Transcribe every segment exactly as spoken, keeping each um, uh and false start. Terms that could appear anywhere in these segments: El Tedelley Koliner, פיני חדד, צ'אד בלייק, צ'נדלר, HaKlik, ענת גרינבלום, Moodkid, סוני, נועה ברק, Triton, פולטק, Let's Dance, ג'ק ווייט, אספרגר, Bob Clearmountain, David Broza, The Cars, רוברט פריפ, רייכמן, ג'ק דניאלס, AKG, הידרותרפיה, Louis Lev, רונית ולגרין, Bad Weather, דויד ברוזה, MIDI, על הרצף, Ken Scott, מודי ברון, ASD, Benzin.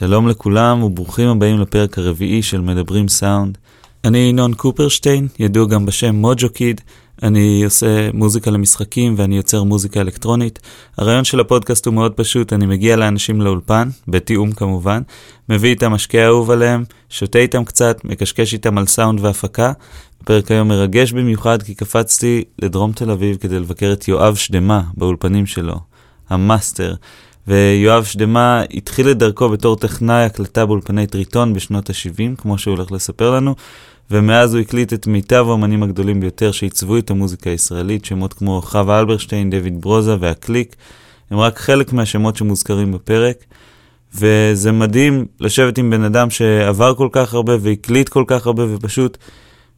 שלום לכולם וברוכים הבאים לפרק הרביעי של מדברים סאונד. אני אינון קופרשטיין, ידוע גם בשם מוג'וקיד. אני עושה מוזיקה למשחקים ואני יוצר מוזיקה אלקטרונית. הרעיון של הפודקאסט הוא מאוד פשוט, אני מגיע לאנשים לאולפן, בתיאום כמובן, מביא איתם משקה אהוב עליהם, שותה איתם קצת, מקשקש איתם על סאונד והפקה. הפרק היום מרגש במיוחד כי קפצתי לדרום תל אביב כדי לבקר את יואב שדמה באולפנים שלו, המאסטר. ויואב שדמה התחיל את דרכו בתור טכנאי הקלטה באולפני טריטון בשנות ה-שבעים, כמו שהוא הולך לספר לנו, ומאז הוא הקליט את מיטב האמנים הגדולים ביותר שעיצבו את המוזיקה הישראלית, שמות כמו חווה אלברשטיין, דויד ברוזה והקליק, הם רק חלק מהשמות שמוזכרים בפרק, וזה מדהים לשבת עם בן אדם שעבר כל כך הרבה והקליט כל כך הרבה ופשוט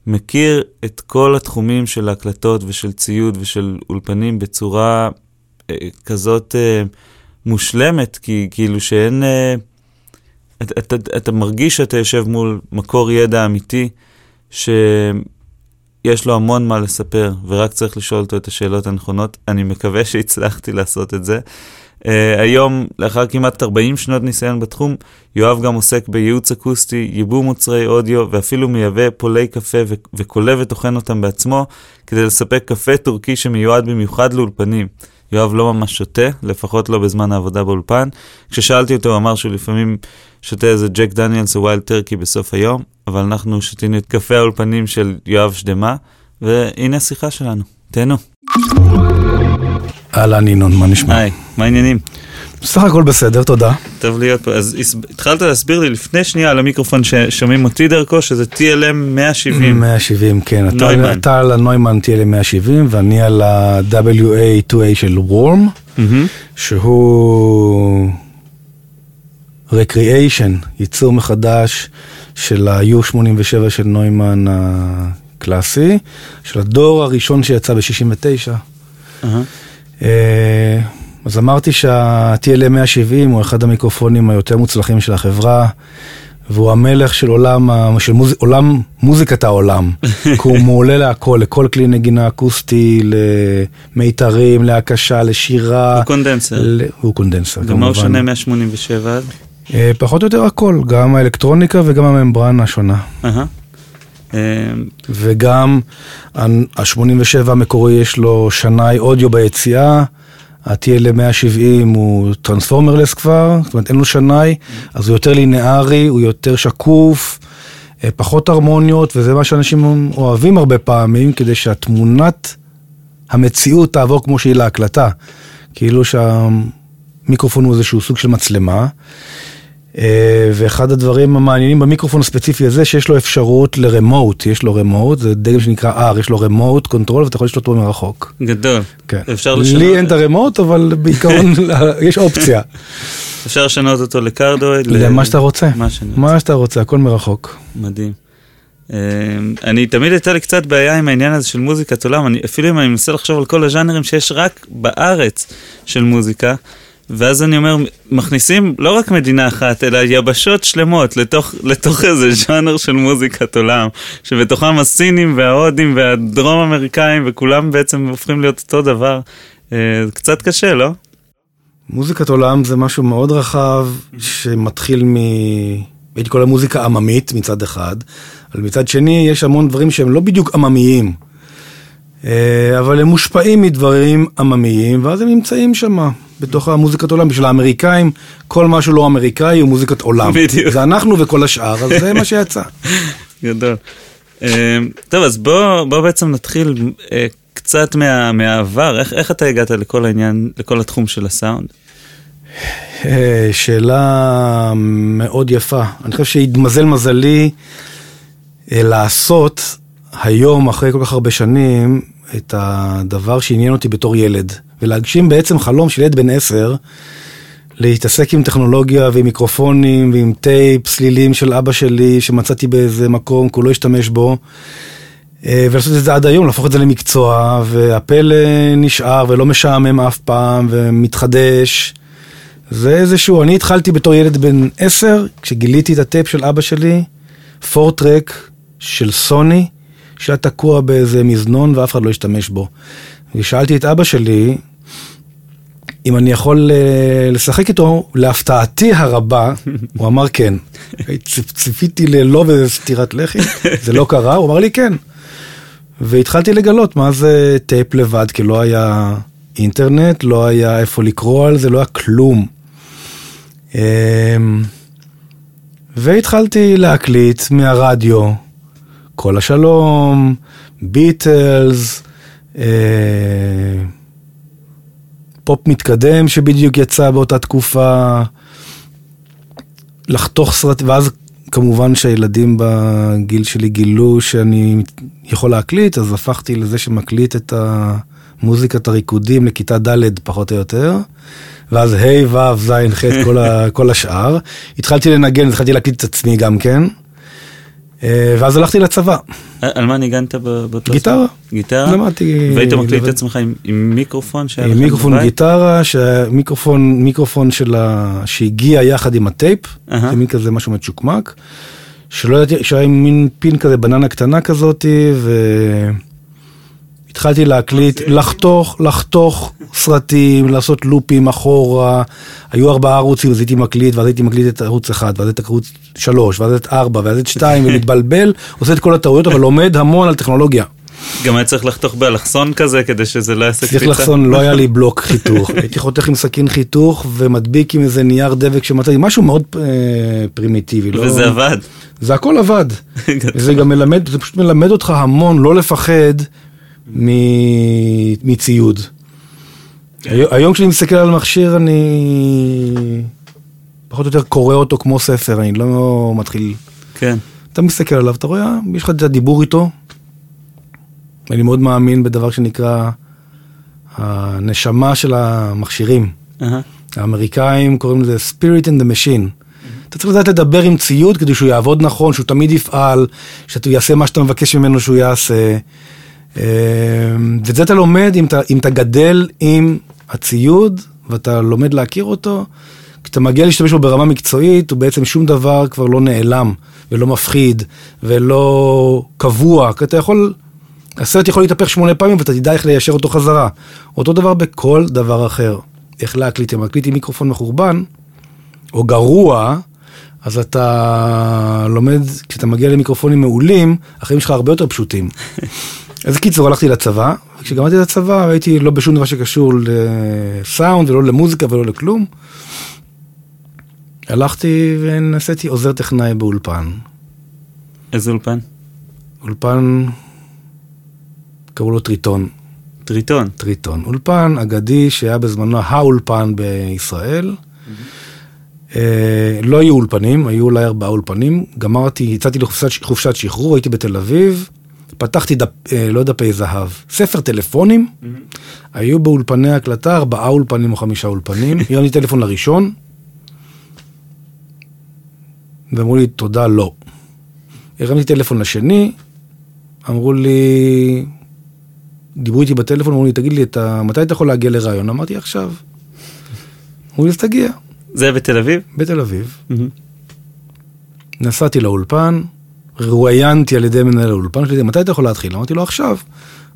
מכיר את כל התחומים של ההקלטות ושל ציוד ושל אולפנים בצורה אה, כזאת אה, מושלמת, כי כאילו שאין... אה, אתה, אתה, אתה מרגיש שאתה יושב מול מקור ידע אמיתי, שיש לו המון מה לספר, ורק צריך לשאול אותו את השאלות הנכונות. אני מקווה שהצלחתי לעשות את זה. Uh, היום, לאחר כמעט ארבעים שנות ניסיון בתחום, יואב גם עוסק בייעוץ אקוסטי, ייבוא מוצרי אודיו, ואפילו מייבא פולי קפה ו- וקולה וטוחן אותם בעצמו, כדי לספק קפה טורקי שמיועד במיוחד לאולפנים. יואב לא ממש שותה, לפחות לא בזמן העבודה באולפן. כששאלתי אותו, הוא אמר שהוא לפעמים שותה איזה ג'ק דניאלס או ווילד טרקי בסוף היום, אבל אנחנו שותינו את קפה האולפנים של יואב שדמה, והנה השיחה שלנו. תהנו. אהלן אינון, מה נשמע? היי, מה העניינים? בסך הכל בסדר, תודה. טוב להיות פה. אז התחלת להסביר לי לפני שנייה על המיקרופון ששומעים אותי דרכו, שזה T L M מאה שבעים. מאה שבעים, כן. נוימן. אתה על הנוימן T L M מאה שבעים, ואני על ה-W A two A של W A R M, שהוא recreation, ייצור מחדש של ה-U שמונים ושבע של נוימן הקלאסי, של הדור הראשון שיצא ב-שישים ותשע. אהה. אז אמרתי שה-T L M מאה שבעים הוא אחד המיקרופונים היותר מוצלחים של החברה, והוא המלך של עולם, של מוזיק, עולם, מוזיקת העולם, כי הוא מעולה להכל, לכל כלי נגינה אקוסטי, למיתרים, להקשה, לשירה. הוא קונדנסר. ל... הוא קונדנסר, כמובן. ומה הוא שונה מאה שמונים ושבע? פחות או יותר הכל, גם האלקטרוניקה וגם הממברנה השונה. אהה. וגם ה-שמונים ושבע המקורי יש לו שנאי אודיו ביציאה, ה-T L M מאה שבעים הוא טרנספורמרלס כבר, זאת אומרת אין לו שנאי, אז הוא יותר לינארי, הוא יותר שקוף, פחות הרמוניות, וזה מה שאנשים אוהבים הרבה פעמים, כדי שהתמונת המציאות תעבור כמו שהיא להקלטה, כאילו שהמיקרופון הוא איזשהו סוג של מצלמה, ואחד הדברים המעניינים במיקרופון הספציפי הזה, שיש לו אפשרות לרמוט, יש לו רמוט, זה דגם שנקרא R, יש לו רמוט קונטרול, ואתה יכול לשלוט אותו מרחוק. גדול. כן. אפשר לשנות... לי אין את הרמוט, אבל בעיקרון יש אופציה. אפשר לשנות אותו לקרדויד? למה שאתה רוצה. מה שאתה רוצה, הכל מרחוק. מדהים. אני תמיד הייתה לי קצת בעיה עם העניין הזה של מוזיקת עולם, אני, אפילו אם אני מנסה לחשוב על כל הז'אנרים שיש רק בארץ של מוזיקה, ואז אני אומר, מכניסים לא רק מדינה אחת, אלא יבשות שלמות לתוך, לתוך איזה ז'אנר של מוזיקת עולם, שבתוכם הסינים וההודים והדרום אמריקאים, וכולם בעצם הופכים להיות אותו דבר. קצת קשה, לא? מוזיקת עולם זה משהו מאוד רחב, שמתחיל מ... הייתי כל המוזיקה עממית מצד אחד, אבל מצד שני יש המון דברים שהם לא בדיוק עממיים, אבל הם מושפעים מדברים עממיים, ואז הם נמצאים שמה. בתוך המוזיקת עולם, בשביל האמריקאים, כל משהו לא אמריקאי הוא מוזיקת עולם. בדיוק. זה אנחנו וכל השאר, אז זה מה שיצא. גדול. טוב, אז בואו בעצם נתחיל קצת מהעבר. איך אתה הגעת לכל העניין, לכל התחום של הסאונד? שאלה מאוד יפה. אני חושב שהתמזל מזלי לעשות היום, אחרי כל כך הרבה שנים, את הדבר שעניין אותי בתור ילד. ולהגשים בעצם חלום של ילד בן עשר, להתעסק עם טכנולוגיה ועם מיקרופונים ועם טייפ, סלילים של אבא שלי, שמצאתי באיזה מקום, כי הוא לא השתמש בו, ולעשות את זה עד היום, להפוך את זה למקצוע, והפלא נשאר ולא משעמם אף פעם, ומתחדש. זה איזשהו, אני התחלתי בתור ילד בן עשר, כשגיליתי את הטייפ של אבא שלי, פורטרק של סוני, שהיה תקוע באיזה מזנון ואף אחד לא השתמש בו. ושאלתי את אבא שלי, אם אני יכול לשחק איתו, להפתעתי הרבה, הוא אמר כן. ציפיתי ללא בסתירת לחי, זה לא קרה, הוא אמר לי כן. והתחלתי לגלות מה זה טייפ לבד, כי לא היה אינטרנט, לא היה איפה לקרוא על זה, לא היה כלום. והתחלתי להקליט מהרדיו, כל השלום, ביטלס, פופ מתקדם שבדיוק יצא באותה תקופה, לחתוך סרט, ואז כמובן שהילדים בגיל שלי גילו שאני יכול להקליט, אז הפכתי לזה שמקליט את המוזיקת הריקודים לכיתה ד' פחות או יותר, ואז היי, וו, זין, חט, כל השאר. התחלתי לנגן, התחלתי להקליט את עצמי גם כן, ואז הלכתי לצבא. על מה ניגנת באותו? גיטרה. גיטרה? למדתי. והיית מקליט את עצמך עם מיקרופון? עם מיקרופון גיטרה, מיקרופון שהגיע יחד עם הטייפ, זה מין כזה משהו מצ'וקמק, שהיה מין פין כזה, בננה קטנה כזאת, והתחלתי להקליט, לחתוך, לחתוך סרטים, לעשות לופים אחורה, היו ארבעה ערוצים, אז הייתי מקליט, ואז הייתי מקליט את ערוץ אחד, ואז את ערוץ שלוש, ואז את ארבע, ואז את שתיים, ומתבלבל, עושה את כל הטעויות, אבל לומד המון על טכנולוגיה. גם היה צריך לחתוך באלכסון כזה, כדי שזה לא יעשה קפיצה. צריך לחסון, לא היה לי בלוק חיתוך. הייתי חותך עם סכין חיתוך, ומדביק עם איזה נייר דבק שמצאתי, משהו מאוד פרימיטיבי. וזה עבד. זה הכל עבד. זה גם מלמד, זה פשוט מלמד אותך המון, לא לפחד מציוד. היום כשאני מסתכל על מכשיר, אני פחות או יותר קורא אותו כמו ספר, אני לא מתחיל. כן. אתה מסתכל עליו, אתה רואה, יש לך את הדיבור איתו, אני מאוד מאמין בדבר שנקרא הנשמה של המכשירים. האמריקאים קוראים לזה spirit in the machine. אתה צריך לדעת לדבר עם ציוד כדי שהוא יעבוד נכון, שהוא תמיד יפעל, שאתה יעשה מה שאתה מבקש ממנו שהוא יעשה. ואת זה אתה לומד אם אתה גדל עם הציוד, ואתה לומד להכיר אותו, כשאתה מגיע להשתמש בו ברמה מקצועית, הוא בעצם שום דבר כבר לא נעלם, ולא מפחיד, ולא קבוע, כי אתה יכול, הסרט יכול להתהפך שמונה פעמים, ואתה תדע איך ליישר אותו חזרה. אותו דבר בכל דבר אחר. איך להקליט, אם הקליט עם מיקרופון מחורבן, או גרוע, אז אתה לומד, כשאתה מגיע למיקרופונים מעולים, החיים שלך הרבה יותר פשוטים. אז קיצור, הלכתי לצבא, וכשגמרתי לצבא, הייתי לא בשום דבר שקשור לסאונד, ולא למוזיקה, ולא לכלום. הלכתי ונעשיתי עוזר טכנאי באולפן. איזה אולפן? אולפן, קראו לו טריטון. טריטון? טריטון. אולפן אגדי שהיה בזמנו האולפן בישראל. Mm-hmm. אה, לא היו אולפנים, היו אולי ארבעה אולפנים. גמרתי, יצאתי לחופשת חופשת שחרור, הייתי בתל אביב, פתחתי דפ, אה, לא דפי זהב, ספר טלפונים, mm-hmm. היו באולפני הקלטה ארבעה אולפנים או חמישה אולפנים, הרמתי טלפון לראשון, ואמרו לי, תודה, לא. הרמתי טלפון לשני, אמרו לי, דיברו איתי בטלפון, אמרו לי, תגיד לי, אתה, מתי אתה יכול להגיע לרעיון? אמרתי, עכשיו. אמרו לי, אז תגיע. זה היה בתל אביב? בתל אביב. Mm-hmm. נסעתי לאולפן, רואיינתי על ידי מנהל האולפן, שלי, מתי אתה יכול להתחיל? אמרתי לו, עכשיו.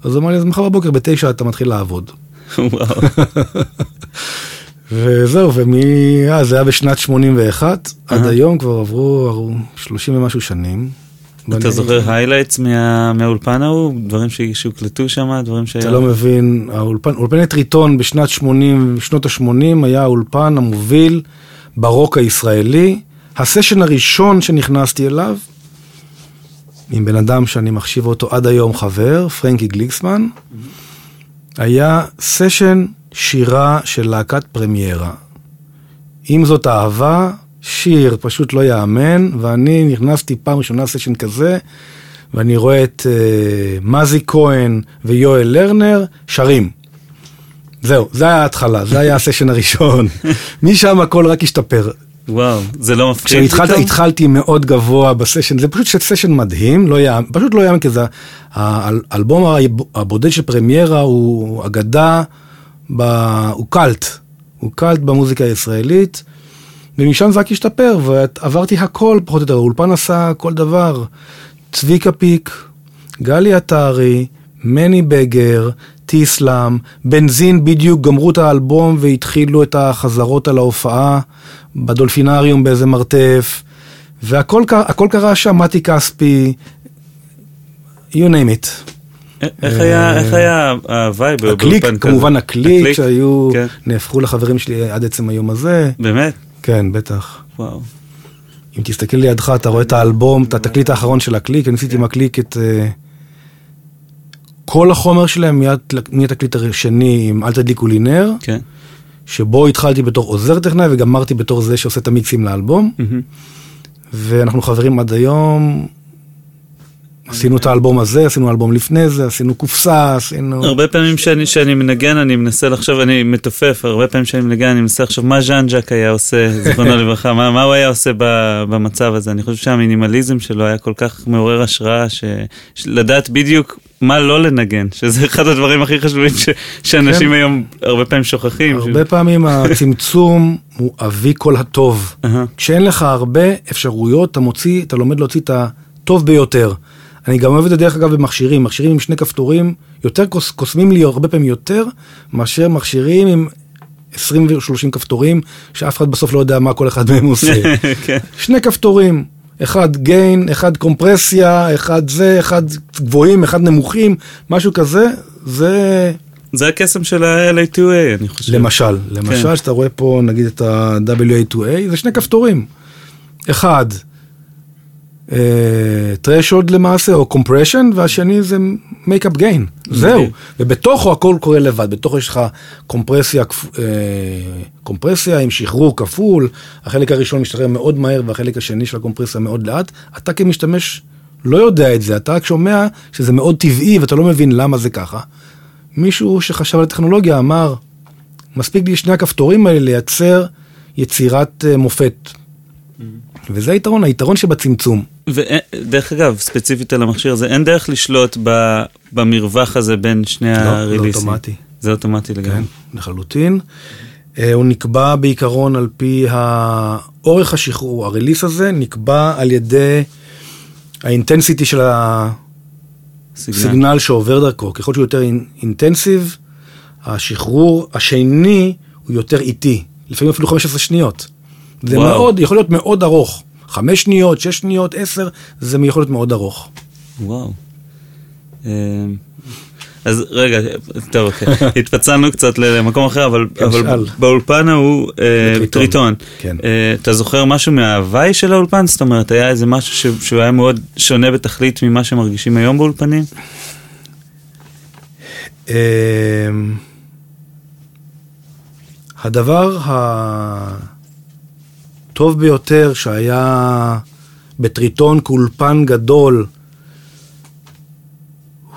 אז הוא אמר לי, אז מחר בבוקר, בתשע אתה מתחיל לעבוד. וואו. וזהו, ומי, אה, זה היה בשנת שמונים ואחת, עד היום כבר עברו שלושים ומשהו שנים. אתה זוכר היילייטס מהאולפן ההוא? דברים שהוקלטו שם, דברים שהיה... אתה לא מבין, אולפן טריטון בשנת שמונים, שנות ה-שמונים, היה האולפן המוביל ברוק הישראלי. הסשן הראשון שנכנסתי אליו, עם בן אדם שאני מחשיב אותו עד היום חבר, פרנקי גליקסמן, היה סשן שירה של להקת פרמיירה. אם זאת אהבה, שיר פשוט לא יאמן, ואני נכנסתי פעם ראשונה סשן כזה, ואני רואה את uh, מזי כהן ויואל לרנר שרים. זהו, זה היה ההתחלה, זה היה הסשן הראשון. משם הכל רק השתפר. וואו, זה לא מפחיד. כשהתחלתי מאוד גבוה בסשן, זה פשוט סשן מדהים, לא יאמן, פשוט לא יאמן, כי זה האלבום הבודד של פרמיירה הוא אגדה, ב, הוא קלט, הוא קלט במוזיקה הישראלית, ומשם זה רק השתפר, ועברתי הכל, פחות או יותר, אולפן עשה כל דבר, צביקה פיק, גלי אתרי, מני בגר, T-Slam, בנזין בדיוק גמרו את האלבום והתחילו את החזרות על ההופעה, בדולפינריום באיזה מרתף, והכל הכל קרה שם, מתי קספי, you name it. איך היה, איך היה הווייב? הקליק, כמובן הקליק, שהיו, נהפכו לחברים שלי עד עצם היום הזה. באמת? כן, בטח. וואו. אם תסתכל לידך, אתה רואה את האלבום, את התקליט האחרון של הקליק, אני ניסיתי עם הקליק את כל החומר שלהם, מהתקליט השני עם אל תדלי קולינר, שבו התחלתי בתור עוזר טכנאי, וגמרתי בתור זה שעושה את המיקסים לאלבום, ואנחנו חברים עד היום. עשינו את האלבום הזה, עשינו אלבום לפני זה, עשינו קופסה, עשינו... הרבה פעמים שאני, שאני מנגן, אני מנסה לחשוב, אני מתופף, הרבה פעמים שאני מנגן, אני מנסה לחשוב מה ז'אנג'ק היה עושה, זכרונו לברכה, מה, מה הוא היה עושה במצב הזה. אני חושב שהמינימליזם שלו היה כל כך מעורר השראה, ש... לדעת בדיוק מה לא לנגן, שזה אחד הדברים הכי חשובים ש... שאנשים היום הרבה פעמים שוכחים. הרבה פעמים הצמצום הוא אבי כל הטוב. כשאין לך הרבה אפשרויות, אתה מוציא, אתה לומד להוציא את הטוב ביותר. אני גם אוהב את הדרך אגב במכשירים, מכשירים עם שני כפתורים, יותר קוס, קוסמים לי הרבה פעמים יותר, מאשר מכשירים עם עשרים ושלושים כפתורים, שאף אחד בסוף לא יודע מה כל אחד מהם עושה. שני כפתורים, אחד גיין, אחד קומפרסיה, אחד זה, אחד גבוהים, אחד נמוכים, משהו כזה, זה... זה הקסם של ה-L A two A, אני חושב. למשל, למשל, שאתה רואה פה נגיד את ה-W A two A, זה שני כפתורים. אחד... threshold למעשה, או compression, והשני זה make-up gain. זהו. ובתוכו הכל קורה לבד. בתוכו יש לך קומפרסיה, קומפרסיה עם שחרור כפול. החלק הראשון משתחרר מאוד מהר, והחלק השני של הקומפרסיה מאוד לאט. אתה כמשתמש לא יודע את זה. אתה רק שומע שזה מאוד טבעי, ואתה לא מבין למה זה ככה. מישהו שחשב על הטכנולוגיה אמר, מספיק לי שני הכפתורים האלה לייצר יצירת מופת. וזה היתרון, היתרון שבצמצום. ודרך אגב, ספציפית על המכשיר הזה, אין דרך לשלוט במרווח הזה בין שני הריליסים. זה אוטומטי. זה אוטומטי לגמרי. כן, לחלוטין. הוא נקבע בעיקרון על פי האורך השחרור. הריליס הזה נקבע על ידי האינטנסיטי של הסיגנל שעובר דרכו. ככל שהוא יותר אינטנסיב, השחרור השני הוא יותר איטי. לפעמים אפילו חמש עשרה שניות. זה מאוד, יכול להיות מאוד ארוך. חמש שניות, שש שניות, עשר, זה יכול להיות מאוד ארוך. וואו. אז רגע, טוב, התפצלנו קצת למקום אחר, אבל באולפן הוא טריטון. אתה זוכר משהו מההוואי של האולפן? זאת אומרת, היה איזה משהו שהוא היה מאוד שונה בתכלית ממה שמרגישים היום באולפנים? הדבר ה... טוב ביותר שהיה בטריטון כאולפן גדול,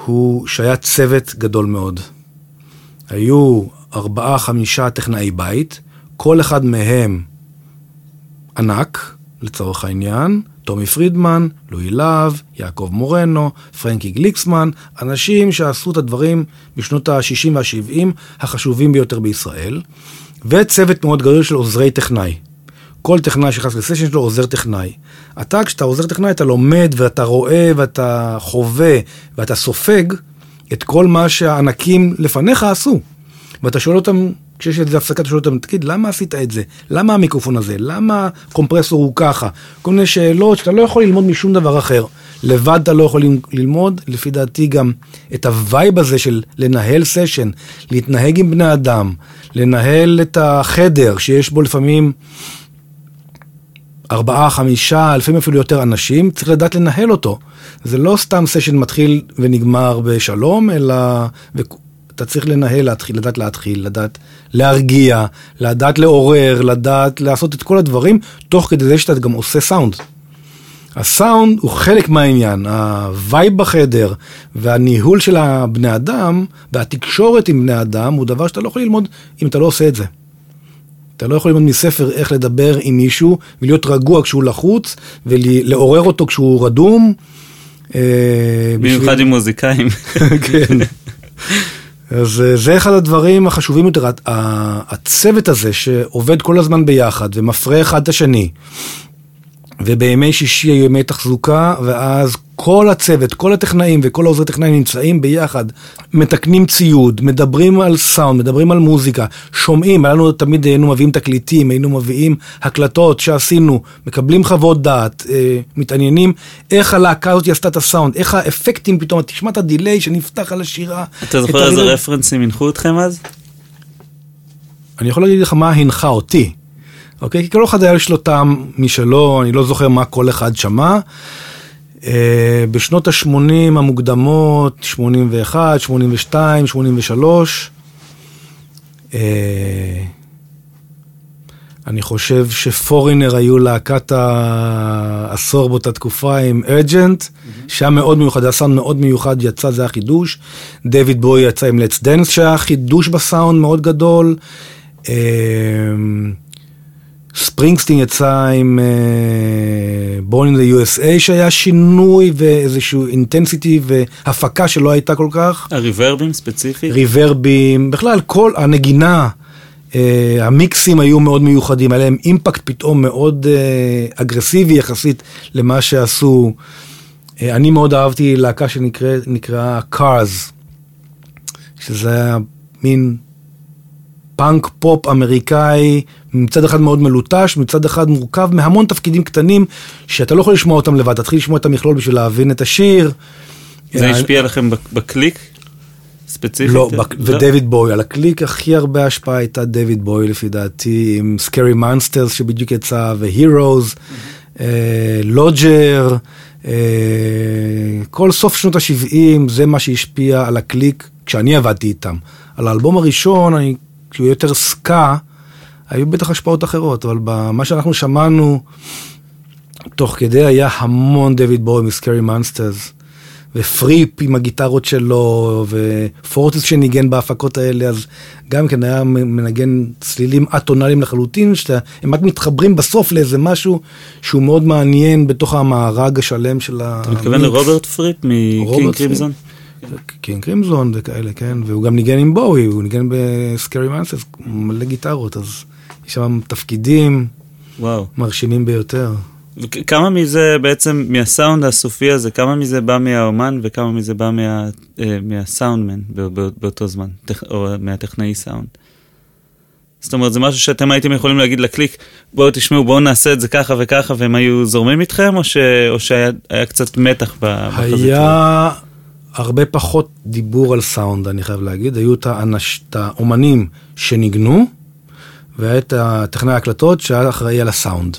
הוא שהיה צוות גדול מאוד. היו ארבעה, חמישה טכנאי בית, כל אחד מהם ענק, לצורך העניין, תומי פרידמן, לואי לב, יעקב מורנו, פרנקי גליקסמן, אנשים שעשו את הדברים בשנות ה-שישים וה-שבעים החשובים ביותר בישראל, וצוות מאוד גדול של עוזרי טכנאי. כל טכנאי שחס לסשן שלו עוזר טכנאי. אתה, כשאתה עוזר טכנאי, אתה לומד ואתה רואה ואתה חווה ואתה סופג את כל מה שהענקים לפניך עשו. ואתה שואל אותם, כשיש איזו הפסקה, אתה שואל אותם, תגיד, למה עשית את זה? למה המיקרופון הזה? למה קומפרסור הוא ככה? כל מיני שאלות שאתה לא יכול ללמוד משום דבר אחר. לבד אתה לא יכול ללמוד, לפי דעתי גם את הווייב הזה של לנהל סשן, להתנהג עם בני אדם, לנהל את החדר שיש בו לפעמים ארבעה, חמישה, אלפים אפילו יותר אנשים, צריך לדעת לנהל אותו. זה לא סתם סשן מתחיל ונגמר בשלום, אלא אתה צריך לנהל, להתחיל, לדעת להתחיל, לדעת להרגיע, לדעת לעורר, לדעת לעשות את כל הדברים, תוך כדי זה שאתה גם עושה סאונד. הסאונד הוא חלק מהעניין, הווייב בחדר, והניהול של הבני אדם, והתקשורת עם בני אדם, הוא דבר שאתה לא יכול ללמוד אם אתה לא עושה את זה. אתה לא יכול ללמוד מספר איך לדבר עם מישהו, ולהיות רגוע כשהוא לחוץ, ולעורר אותו כשהוא רדום. במיוחד עם מוזיקאים. כן. אז זה אחד הדברים החשובים יותר. הצוות הזה שעובד כל הזמן ביחד, ומפרה אחד את השני, ובימי שישי היו ימי תחזוקה, ואז כל הצוות, כל הטכנאים וכל העוזרי טכנאים נמצאים ביחד, מתקנים ציוד, מדברים על סאונד, מדברים על מוזיקה, שומעים, עלינו תמיד היינו מביאים תקליטים, היינו מביאים הקלטות שעשינו, מקבלים חוות דעת, אה, מתעניינים, איך הלהקה הזאת עשתה את הסאונד, איך האפקטים פתאום, תשמע את הדילי שנפתח על השירה. אתה זוכר איזה הדילי... רפרנסים הנחו אתכם אז? אני יכול להגיד לך מה הנחה אותי, אוקיי? כי כל אחד היה יש לו טעם משלו, אני לא זוכר מה כל אחד שמע. בשנות ה-שמונים המוקדמות, שמונים ואחת, שמונים ושתיים, שמונים ושלוש, אני חושב שפורינר היו להקת העשור באותה תקופה עם ארג'נט, שהיה מאוד מיוחד, היה סאונד מאוד מיוחד, יצא, זה היה חידוש. דיוויד בוי יצא עם לטס דנס, שהיה חידוש בסאונד מאוד גדול. ספרינגסטין יצא עם uh, Born in the U S A, שהיה שינוי ואיזשהו אינטנסיטי והפקה שלא הייתה כל כך. הריברבים ספציפי? ריברבים, בכלל כל הנגינה, uh, המיקסים היו מאוד מיוחדים, עליהם אימפקט פתאום מאוד uh, אגרסיבי יחסית למה שעשו. Uh, אני מאוד אהבתי להקה שנקרא, נקרא Cars, שזה היה מין פאנק פופ אמריקאי, מצד אחד מאוד מלוטש, מצד אחד מורכב מהמון תפקידים קטנים, שאתה לא יכול לשמוע אותם לבד, תתחיל לשמוע את המכלול בשביל להבין את השיר. זה השפיע עליכם בקליק? ספציפית? לא, ודויד בוי, על הקליק הכי הרבה השפעה הייתה דויד בוי, לפי דעתי, עם סקרי מונסטרס שבדיוק יצא, והירוס, לוג'ר, כל סוף שנות ה-שבעים, זה מה שהשפיע על הקליק, כשאני עבדתי איתם. על האלבום הראשון, אני... שהוא יותר סקה, היו בטח השפעות אחרות, אבל במה שאנחנו שמענו, תוך כדי היה המון דויד בוי מסקרי מונסטרס, ופריפ עם הגיטרות שלו, ופורטיס שניגן בהפקות האלה, אז גם כן היה מנגן צלילים אטונליים לחלוטין, שהם רק מתחברים בסוף לאיזה משהו שהוא מאוד מעניין בתוך המארג השלם של המיקס. אתה מתכוון לרוברט פריפ מקינג קרימזון? קינג קרימזון וכאלה, כן, והוא גם ניגן עם בואי, הוא ניגן בסקרי מנסס, מלא גיטרות, אז יש שם תפקידים מרשימים ביותר. וכמה מזה בעצם, מהסאונד הסופי הזה, כמה מזה בא מהאומן וכמה מזה בא מהסאונדמן באותו זמן, או מהטכנאי סאונד? זאת אומרת, זה משהו שאתם הייתם יכולים להגיד לקליק, בואו תשמעו, בואו נעשה את זה ככה וככה, והם היו זורמים איתכם, או שהיה קצת מתח בחזית? היה... הרבה פחות דיבור על סאונד, אני חייב להגיד. היו את, האנש, את האומנים שניגנו, ואת הטכנאי הקלטות שהיה אחראי על הסאונד.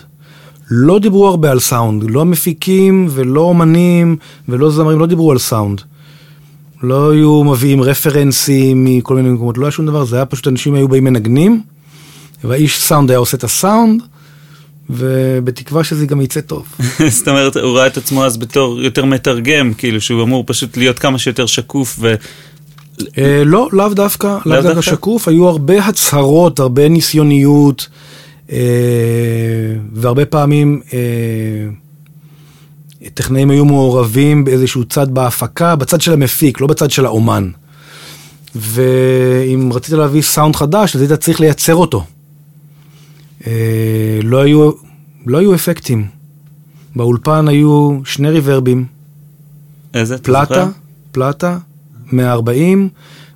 לא דיברו הרבה על סאונד, לא מפיקים ולא אומנים ולא זמרים, לא דיברו על סאונד. לא היו מביאים רפרנסים מכל מיני מקומות, לא היה שום דבר, זה היה פשוט אנשים היו באים מנגנים, והאיש סאונד היה עושה את הסאונד, ובתקווה שזה גם יצא טוב. זאת אומרת, הוא ראה את עצמו אז בתור יותר מתרגם, כאילו שהוא אמור פשוט להיות כמה שיותר שקוף ו... לא, לאו דווקא, לאו דווקא שקוף, היו הרבה הצהרות, הרבה ניסיוניות, והרבה פעמים טכנאים היו מעורבים באיזשהו צד בהפקה, בצד של המפיק, לא בצד של האומן. ואם רצית להביא סאונד חדש, אז היית צריך לייצר אותו. לא היו, לא היו אפקטים. באולפן היו שני ריברבים. איזה? פלטה, פלטה, מאה וארבעים,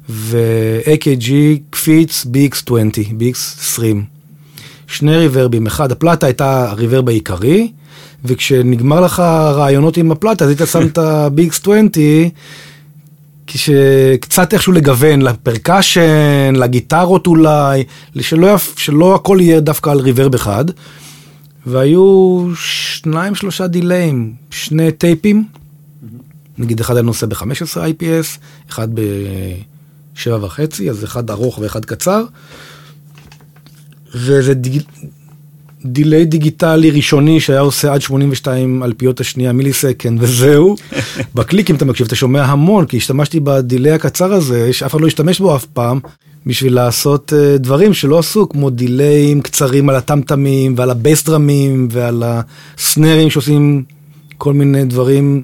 ו-A K G, קפיץ, B X עשרים, B X עשרים. שני ריברבים. אחד, הפלטה הייתה הריברב העיקרי, וכשנגמר לך רעיונות עם הפלטה, אז היית שם את ה-B X עשרים, שקצת איכשהו לגוון, לפרקשן, לגיטרות אולי, שלא, שלא הכל יהיה דווקא על ריברב אחד, והיו שניים, שלושה דיליים, שני טייפים, נגיד אחד היה נוסע ב-חמש עשרה I P S, אחד ב-שבע וחצי, אז אחד ארוך ואחד קצר, וזה דיל... דילי דיגיטלי ראשוני שהיה עושה עד שמונים ושתיים אלפיות השנייה מיליסקנד וזהו. בקליק אם אתה מקשיב אתה שומע המון, כי השתמשתי בדילי הקצר הזה, שאף אחד לא השתמש בו אף פעם, בשביל לעשות uh, דברים שלא עשו, כמו דיליים קצרים על הטמטמים ועל הבייס דרמים ועל הסנרים שעושים כל מיני דברים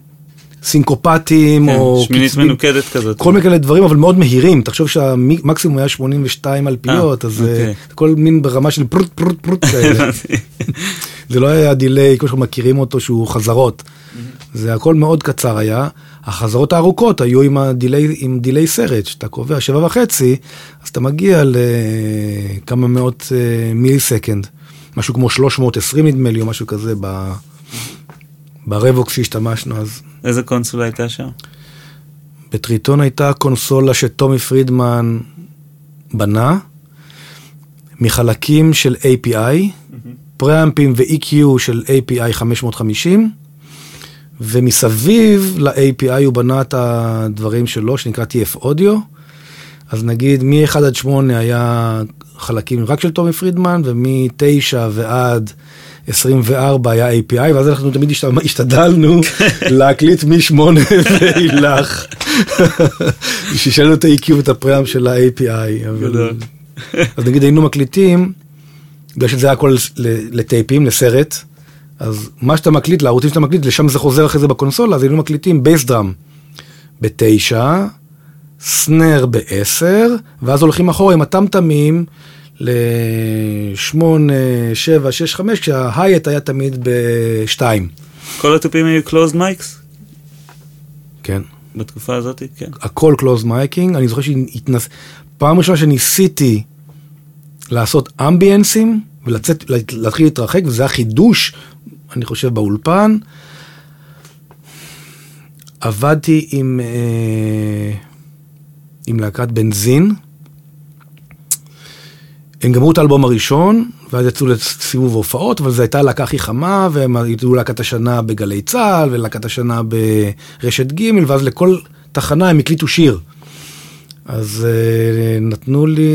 סינקופטים, כן, או שמינית קצבים, מנוקדת כזאת. כל מיני כאלה דברים, אבל מאוד מהירים. תחשוב שהמקסימום היה שמונים ושתיים אלפיות, 아, אז אוקיי. כל מין ברמה של פרוט פרוט פרוט כאלה. זה לא היה דילי, כמו שאנחנו מכירים אותו, שהוא חזרות. זה הכל מאוד קצר היה. החזרות הארוכות היו עם הדילי, עם דילי סרט, שאתה קובע שבע וחצי, אז אתה מגיע לכמה מאות מילי סקנד. משהו כמו שלוש מאות ועשרים נדמה לי, או משהו כזה ב... ברבוק שהשתמשנו אז. איזה קונסולה הייתה שם? בטריטון הייתה קונסולה שטומי פרידמן בנה, מחלקים של איי פי איי, mm-hmm. פרמפים ו-אי קיו של איי פי איי חמש מאות וחמישים, ומסביב ל-איי פי איי הוא בנה את הדברים שלו, שנקרא טי אף-Audio, אז נגיד מ-אחד עד שמונה היה חלקים רק של טומי פרידמן, ומ-תשע ועד עשרים וארבע היה איי פי איי, ואז אנחנו תמיד השתדלנו להקליט משמונה ואילך. שישלנו את ה-אי קיו ואת הפרם של ה-איי פי איי. אז נגיד היינו מקליטים, בגלל שזה היה הכל לטייפים, לסרט, אז מה שאתה מקליט, לערוצים שאתה מקליט, לשם זה חוזר אחרי זה בקונסולה, אז היינו מקליטים בייס דראם בתשע, סנר בעשר, ואז הולכים אחורה עם הטמטמים, ל-שמונה, שבע, שש, חמש, כשההייט היה תמיד ב-שתיים. כל הטופים היו closed mics? כן. בתקופה הזאת, כן. הכל closed micing, אני זוכר שהתנס... פעם ראשונה שניסיתי לעשות אמביאנסים, ולהתחיל להתרחק, וזה היה חידוש, אני חושב, באולפן. עבדתי עם, אה, עם להקת בנזין, הם גמרו את האלבום הראשון, ואז יצאו לסיבוב הופעות, אבל זו הייתה להקה הכי חמה, והם יצאו להקת השנה בגלי צהל, ולהקת השנה ברשת ג', ואז לכל תחנה הם הקליטו שיר. אז uh, נתנו לי,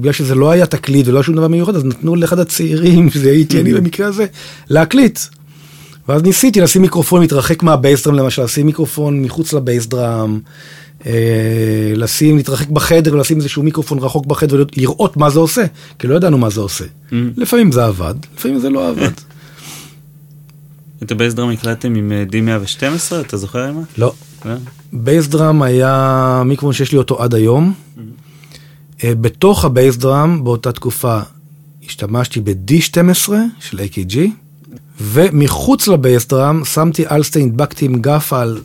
בגלל שזה לא היה תקליט, ולא היה שום דבר מיוחד, אז נתנו לאחד הצעירים, שזה הייתי אני במקרה הזה, להקליט. ואז ניסיתי לשים מיקרופון, להתרחק מהבייסדרם למשל, לשים מיקרופון מחוץ לבייסדרם, לשים, להתרחק בחדר, ולשים איזשהו מיקרופון רחוק בחדר, ולראות מה זה עושה, כי לא ידענו מה זה עושה. לפעמים זה עבד, לפעמים זה לא עבד. את הבייסדרם הקלטתם עם די מאה ושתים עשרה, אתה זוכר עם מה? לא. בייסדרם היה מיקרופון שיש לי אותו עד היום. בתוך הבייסדרם, באותה תקופה, השתמשתי ב-די שתים עשרה של איי קיי ג'י, ומחוץ לבייסדרם, שמתי אלסטיין, דבקתי עם גף על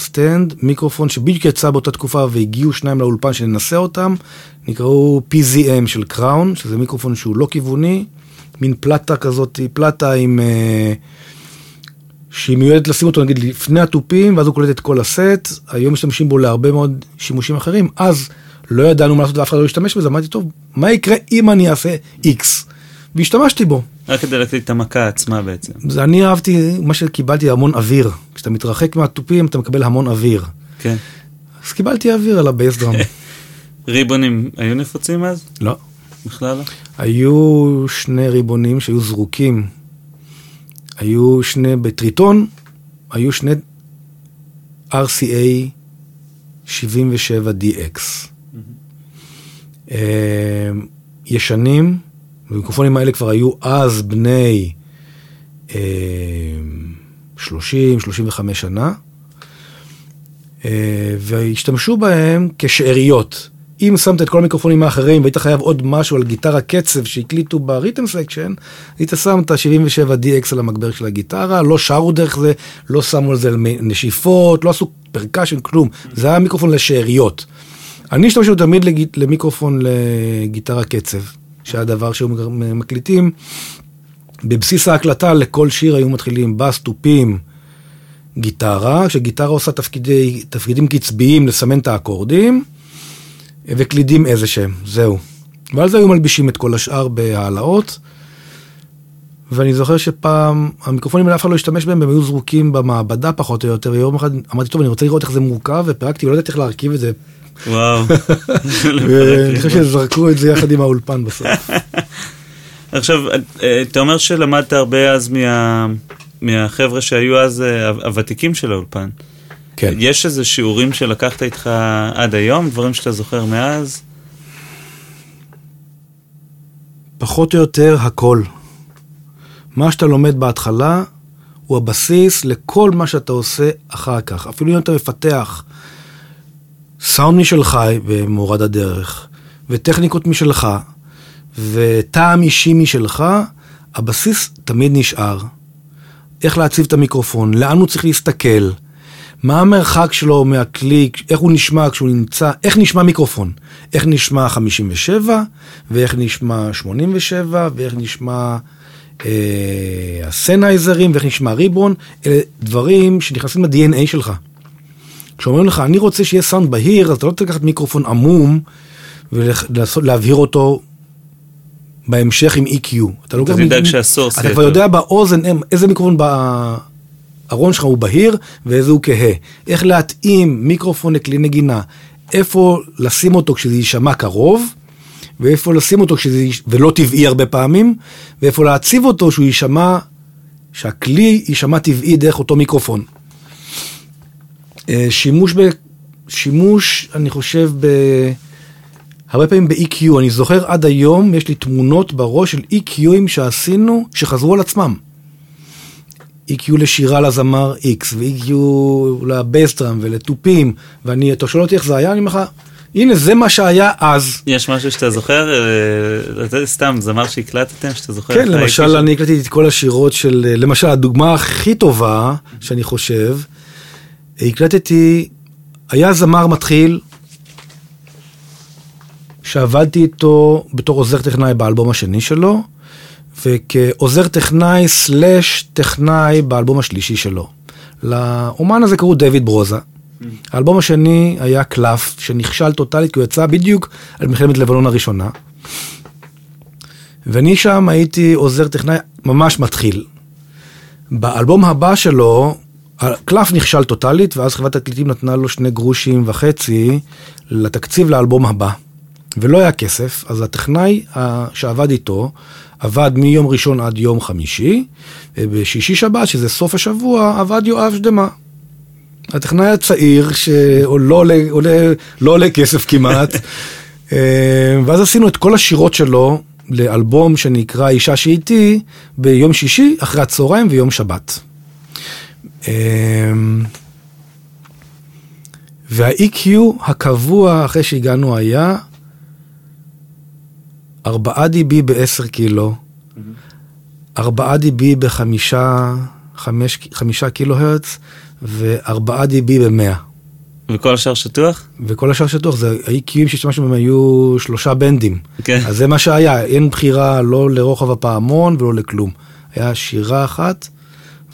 סטנד, מיקרופון שבדיוק יצא באותה תקופה והגיעו שניים לאולפן שננסה אותם, נקראו פי זי אם של קראון, שזה מיקרופון שהוא לא כיווני, מין פלטה כזאת, פלטה עם, אה, שהיא מיועדת לשים אותו נגיד לפני התופים, ואז הוא קולט את כל הסט, היום משתמשים בו להרבה מאוד שימושים אחרים, אז לא ידענו מה לעשות ואף אחד לא ישתמש בזה, אמרתי טוב, מה יקרה אם אני אעשה X? והשתמשתי בו. רק כדי להקליט את המכה עצמה בעצם. זה, אני אהבתי, מה שקיבלתי המון אוויר. כשאתה מתרחק מהטופים, אתה מקבל המון אוויר. כן. אז קיבלתי אוויר על הבייסדרם. ריבונים היו נפוצים אז? לא. בכלל לא? היו שני ריבונים שהיו זרוקים. היו שני בטריטון, היו שני אר סי איי שבעים ושבע די אקס. ישנים, והמיקרופונים האלה כבר היו אז בני אה, שלושים, שלושים וחמש שנה, אה, והשתמשו בהם כשאריות. אם שמת את כל המיקרופונים האחרים, והיית חייב עוד משהו על גיטרה קצב שהקליטו בריתם סקשן, היית שמת שבעים ושבע די אקס על המגבר של הגיטרה, לא שרו דרך זה, לא שמו על זה נשיפות, לא עשו פרקשן, כלום. זה היה מיקרופון לשאריות. אני השתמשתי תמיד לגיט, למיקרופון לגיטרה קצב. שהדבר שהיו מקליטים, בבסיס ההקלטה לכל שיר היו מתחילים בס, טופים, גיטרה, שגיטרה עושה תפקידי, תפקידים קצביים לסמן את האקורדים, וקלידים איזה שם, זהו. ועל זה היו מלבישים את כל השאר בהעלאות, ואני זוכר שפעם, המיקרופונים האלה אף אחד לא השתמש בהם, הם היו זרוקים במעבדה פחות או יותר, יום אחד אמרתי, טוב, אני רוצה לראות איך זה מורכב, ופרקתי, ולא יודעת איך להרכיב את זה, וואו. אני חושב שזרקו את זה יחד עם האולפן בסוף. עכשיו, אתה אומר שלמדת הרבה אז מהחבר'ה שהיו אז הוותיקים של האולפן. כן. יש איזה שיעורים שלקחת איתך עד היום, דברים שאתה זוכר מאז? פחות או יותר הכל. מה שאתה לומד בהתחלה, הוא הבסיס לכל מה שאתה עושה אחר כך. אפילו אם אתה מפתח סאונד משלך במורד הדרך, וטכניקות משלך, וטעם אישי משלך, הבסיס תמיד נשאר. איך להציב את המיקרופון, לאן הוא צריך להסתכל, מה המרחק שלו מהקליק, איך הוא נשמע כשהוא נמצא, איך נשמע מיקרופון, איך נשמע חמישים ושבע, ואיך נשמע שמונים ושבע, ואיך נשמע אה, הסנאיזרים, ואיך נשמע ריבון, אלה דברים שנכנסים ל-די אן איי שלך. כשאומרים לך, אני רוצה שיהיה סאונד בהיר, אז אתה לא תקחת מיקרופון עמום, ולהבהיר אותו בהמשך עם אי קיו. אתה לא יודע כשהסוס... אתה כבר יודע באוזן, איזה מיקרופון בארון שלך הוא בהיר, ואיזה הוא כהה. איך להתאים מיקרופון לכלי נגינה. איפה לשים אותו כשזה יישמע קרוב, ואיפה לשים אותו כשזה... ולא טבעי הרבה פעמים, ואיפה להציב אותו שהוא יישמע... שהכלי יישמע טבעי דרך אותו מיקרופון. שימוש ב... שימוש, אני חושב, ב... הרבה פעמים ב-אי קיו, אני זוכר עד היום, יש לי תמונות בראש של אי קיו'ים שעשינו, שחזרו על עצמם. אי קיו לשירה לזמר X, ו-אי קיו לבסטרם ולטופים, ואני, אתה שואל אותי איך זה היה, אני אומר לך, הנה זה מה שהיה אז. יש משהו שאתה זוכר, סתם, זמר שהקלטתם, שאתה זוכר. כן, למשל, אני הקלטתי את כל השירות של, למשל, הדוגמה הכי טובה, שאני חושב, הקלטתי, היה זמר מתחיל, שעבדתי איתו בתור עוזר טכנאי באלבום השני שלו, וכעוזר טכנאי סלש טכנאי באלבום השלישי שלו. לאומן הזה קראו דיוויד ברוזה. Mm. האלבום השני היה קלף, שנכשל טוטלית, כי הוא יצא בדיוק על מלחמת לבנון הראשונה. ואני שם הייתי עוזר טכנאי ממש מתחיל. באלבום הבא שלו, קלף נכשל טוטלית, ואז חברת התקליטים נתנה לו שני גרושים וחצי לתקציב לאלבום הבא. ולא היה כסף, אז הטכנאי שעבד איתו, עבד מיום ראשון עד יום חמישי, ובשישי שבת, שזה סוף השבוע, עבד יואב שדמה. הטכנאי הצעיר, שלא עולה, עולה, לא עולה כסף כמעט, ואז עשינו את כל השירות שלו, לאלבום שנקרא אישה שאיתי, ביום שישי, אחרי הצהריים ויום שבת. וה-אי קיו הקבוע, אחרי שהגענו היה, ארבעה דיבי בעשר קילו, ארבעה דיבי בחמישה, חמש, חמישה קילו הרץ, וארבעה דיבי במאה. וכל השאר שטוח? וכל השאר שטוח, זה ה-אי קיו'ים שהשתמשנו בהם היו שלושה בנדים. Okay. אז זה מה שהיה, אין בחירה לא לרוחב הפעמון ולא לכלום. היה שירה אחת,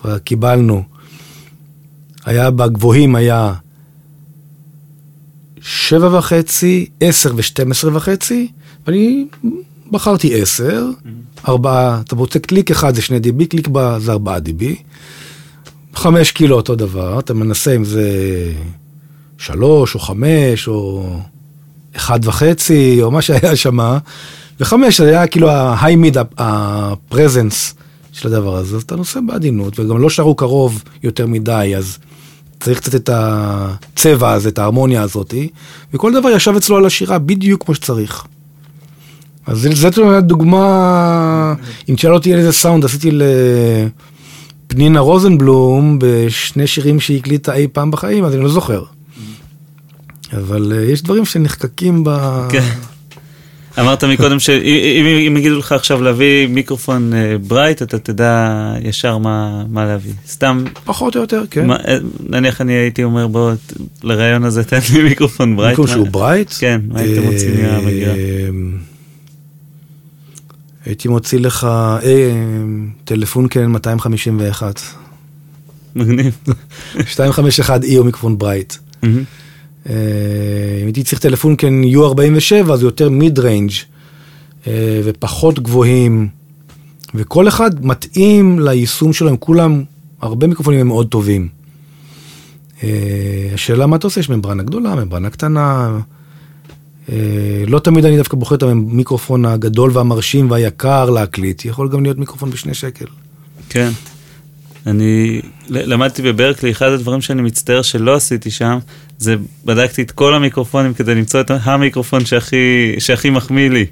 וקיבלנו. היה בגבוהים, היה שבע וחצי, עשר ושתים עשרה וחצי, ואני בחרתי עשר, ארבעה, אתה רוצה קליק אחד זה שני דיבי, קליק בה זה ארבעה דיבי, חמש קילו אותו דבר, אתה מנסה אם זה שלוש או חמש או אחד וחצי או מה שהיה שמה, וחמש זה היה כאילו ה-high mid, ה-presence של הדבר הזה, אז אתה נושא בעדינות, וגם לא שרו קרוב יותר מדי, אז צריך קצת את הצבע הזה, את ההרמוניה הזאת, וכל דבר ישב אצלו על השירה בדיוק כמו שצריך. אז זאת דוגמה, אם שאלה אותי איזה סאונד, עשיתי לפנינה רוזנבלום בשני שירים שהיא הקליטה אי פעם בחיים, אז אני לא זוכר. אבל יש דברים שנחקקים ב... אמרת מקודם שאם יגידו לך עכשיו להביא מיקרופון ברייט, אתה תדע ישר מה להביא. סתם... פחות או יותר, כן. נניח אני הייתי אומר, בוא, לרעיון הזה תן לי מיקרופון ברייט. מיקרופון שהוא ברייט? כן, הייתם מוצאים מהמגירה. הייתי מוציא לך טלפון קן מאתיים חמישים ואחת. מגניב. מאתיים חמישים ואחת אי או מיקרופון ברייט. אם הייתי צריך טלפון קן יו ארבעים ושבע, אז יותר מיד ריינג' ופחות גבוהים. וכל אחד מתאים ליישום שלהם. כולם, הרבה מיקרופונים הם מאוד טובים. השאלה מה אתה עושה? יש ממברנה גדולה, ממברנה קטנה... לא תמיד אני דווקא בוחר את המיקרופון הגדול והמרשים והיקר להקליט, יכול גם להיות מיקרופון בשני שקל. כן, אני למדתי בברקלי, אחד הדברים שאני מצטער שלא עשיתי שם, זה בדקתי את כל המיקרופונים כדי למצוא את המיקרופון שהכי מחמיא לי.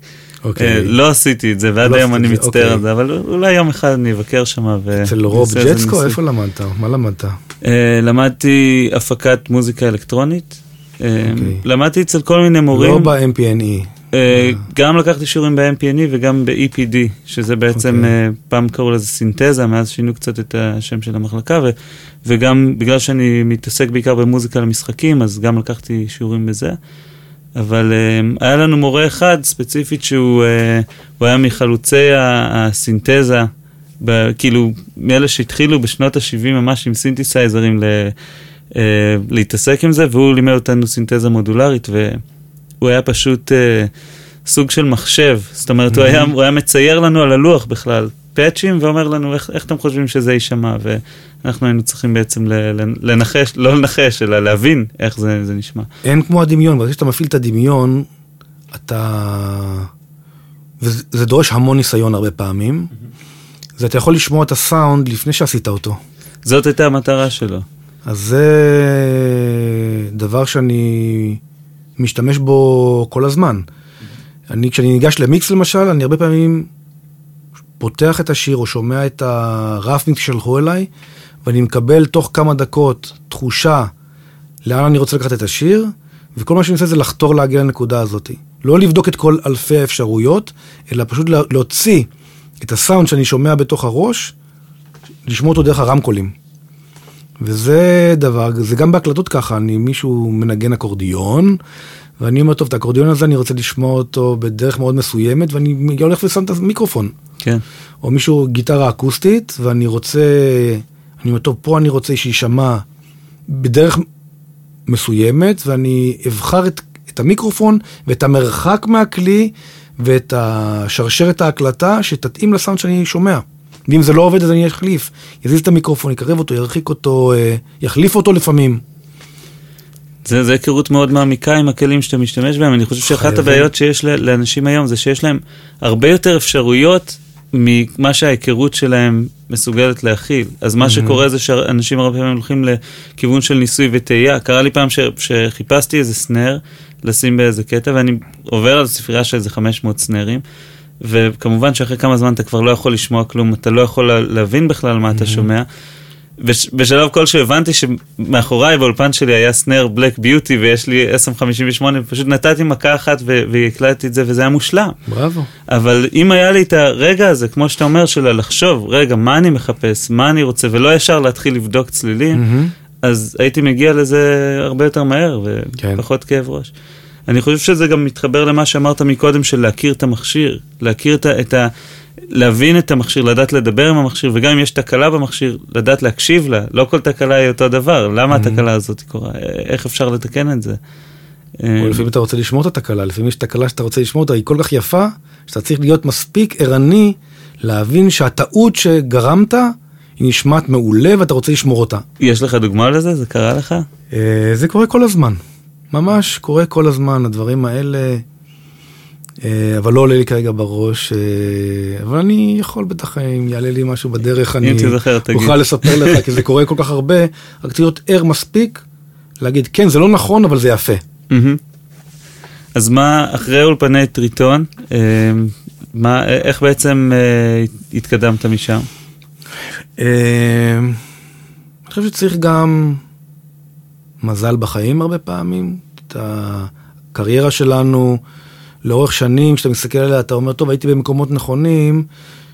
לא עשיתי את זה, ועד היום אני מצטער על זה, אבל אולי יום אחד אני אבקר שם. אצל רוב ג'צקו, איפה למדת? מה למדת? למדתי הפקת מוזיקה אלקטרונית, למדתי אצל כל מיני מורים. לא ב-אם פי אן אי. גם לקחתי שיעורים ב-אם פי אן אי וגם ב-אי פי די, שזה בעצם, פעם קראו לזה סינתזה, מאז שינו קצת את השם של המחלקה, וגם בגלל שאני מתעסק בעיקר במוזיקה למשחקים, אז גם לקחתי שיעורים בזה. אבל um, היה לנו מורה אחד ספציפית שהוא uh, היה מחלוצי הסינתזה, ב, כאילו מאלה שהתחילו בשנות ה-שבעים ממש עם סינתסייזרים ל, uh, להתעסק עם זה, והוא לימד אותנו סינתזה מודולרית, והוא היה פשוט uh, סוג של מחשב, זאת אומרת, mm-hmm. הוא, היה, הוא היה מצייר לנו על הלוח בכלל, פאצ'ים, ואומר לנו איך, איך אתם חושבים שזה יישמע, ואנחנו היינו צריכים בעצם לנחש, לא לנחש, אלא להבין איך זה, זה נשמע. אין כמו הדמיון, בגלל שאתה מפעיל את הדמיון, אתה... וזה דורש המון ניסיון הרבה פעמים, אז אתה יכול לשמוע את הסאונד לפני שעשית אותו. זאת הייתה המטרה שלו. אז זה דבר שאני משתמש בו כל הזמן. אני, כשאני ניגש למיקס למשל, אני הרבה פעמים... פותח את השיר או שומע את הרף מיקס שלחו אליי, ואני מקבל תוך כמה דקות תחושה לאן אני רוצה לקחת את השיר, וכל מה שאני עושה זה לחתור להגיע לנקודה הזאת. לא לבדוק את כל אלפי האפשרויות, אלא פשוט להוציא את הסאונד שאני שומע בתוך הראש, לשמוע אותו דרך הרמקולים. וזה דבר, זה גם בהקלטות ככה, אני מישהו מנגן אקורדיון, ואני אומר, טוב, את האקורדיון הזה אני רוצה לשמוע אותו בדרך מאוד מסוימת, ואני הולך ושם את המיקרופון. כן. או מישהו גיטרה אקוסטית, ואני רוצה, אני אומר, טוב, פה אני רוצה שישמע בדרך מסוימת, ואני אבחר את, את המיקרופון, ואת המרחק מהכלי, ואת השרשרת ההקלטה, שתתאים לסאונד שאני שומע. ואם זה לא עובד, אז אני אחליף. יזיז את המיקרופון, יקרב אותו, ירחיק אותו, יחליף אותו לפעמים. זה, זה היכרות מאוד מעמיקה עם הכלים שאתה משתמש בהם. אני חושב שאחת הבעיות שיש לאנשים היום זה שיש להם הרבה יותר אפשרויות ממה שההיכרות שלהם מסוגלת להכיל. אז מה שקורה זה שאנשים הרבה פעמים הולכים לכיוון של ניסוי וטעייה. קרה לי פעם ש, שחיפשתי איזה סנר לשים באיזה קטע, ואני עובר על ספרייה של איזה חמש מאות סנרים, וכמובן שאחרי כמה זמן אתה כבר לא יכול לשמוע כלום, אתה לא יכול להבין בכלל מה אתה שומע. בשלב כלשהו הבנתי שמאחוריי באולפן שלי היה סנר בלק ביוטי, ויש לי אס אם חמישים ושמונה, פשוט נתתי מכה אחת והקלטתי את זה, וזה היה מושלם. בראבו. אבל אם היה לי את הרגע הזה, כמו שאתה אומר, שלה לחשוב, רגע, מה אני מחפש, מה אני רוצה, ולא ישר להתחיל לבדוק צלילים, אז הייתי מגיע לזה הרבה יותר מהר, ופחות כאב ראש. אני חושב שזה גם מתחבר למה שאמרת מקודם, של להכיר את המכשיר, להכיר את ה... להבין את המכשיר, לדעת לדבר עם המכשיר, וגם אם יש תקלה במכשיר, לדעת להקשיב לה. לא כל תקלה היא אותו דבר. למה התקלה הזאת קורה? איך אפשר לתקן את זה? לפעמים אתה רוצה לשמור את התקלה, לפעמים יש תקלה שאתה רוצה לשמור אותה, היא כל כך יפה, שאתה צריך להיות מספיק ערני, להבין שהטעות שגרמת, היא נשמעת מעולה, ואתה רוצה לשמור אותה. יש לך דוגמה לזה? זה קרה לך? זה קורה כל הזמן. ממש קורה כל הזמן, הדברים האלה... אבל לא עולה לי כרגע בראש, אבל אני יכול בטח, אם יעלה לי משהו בדרך, אני אוכל לספר לך, כי זה קורה כל כך הרבה, רק תהיות ער מספיק, להגיד, כן, זה לא נכון, אבל זה יפה. אז מה, אחרי אולפני טריטון, איך בעצם התקדמת משם? אני חושב שצריך גם מזל בחיים הרבה פעמים, את הקריירה שלנו, לאורך שנים, כשאתה מסתכל עליה, אתה אומר, טוב, הייתי במקומות נכונים,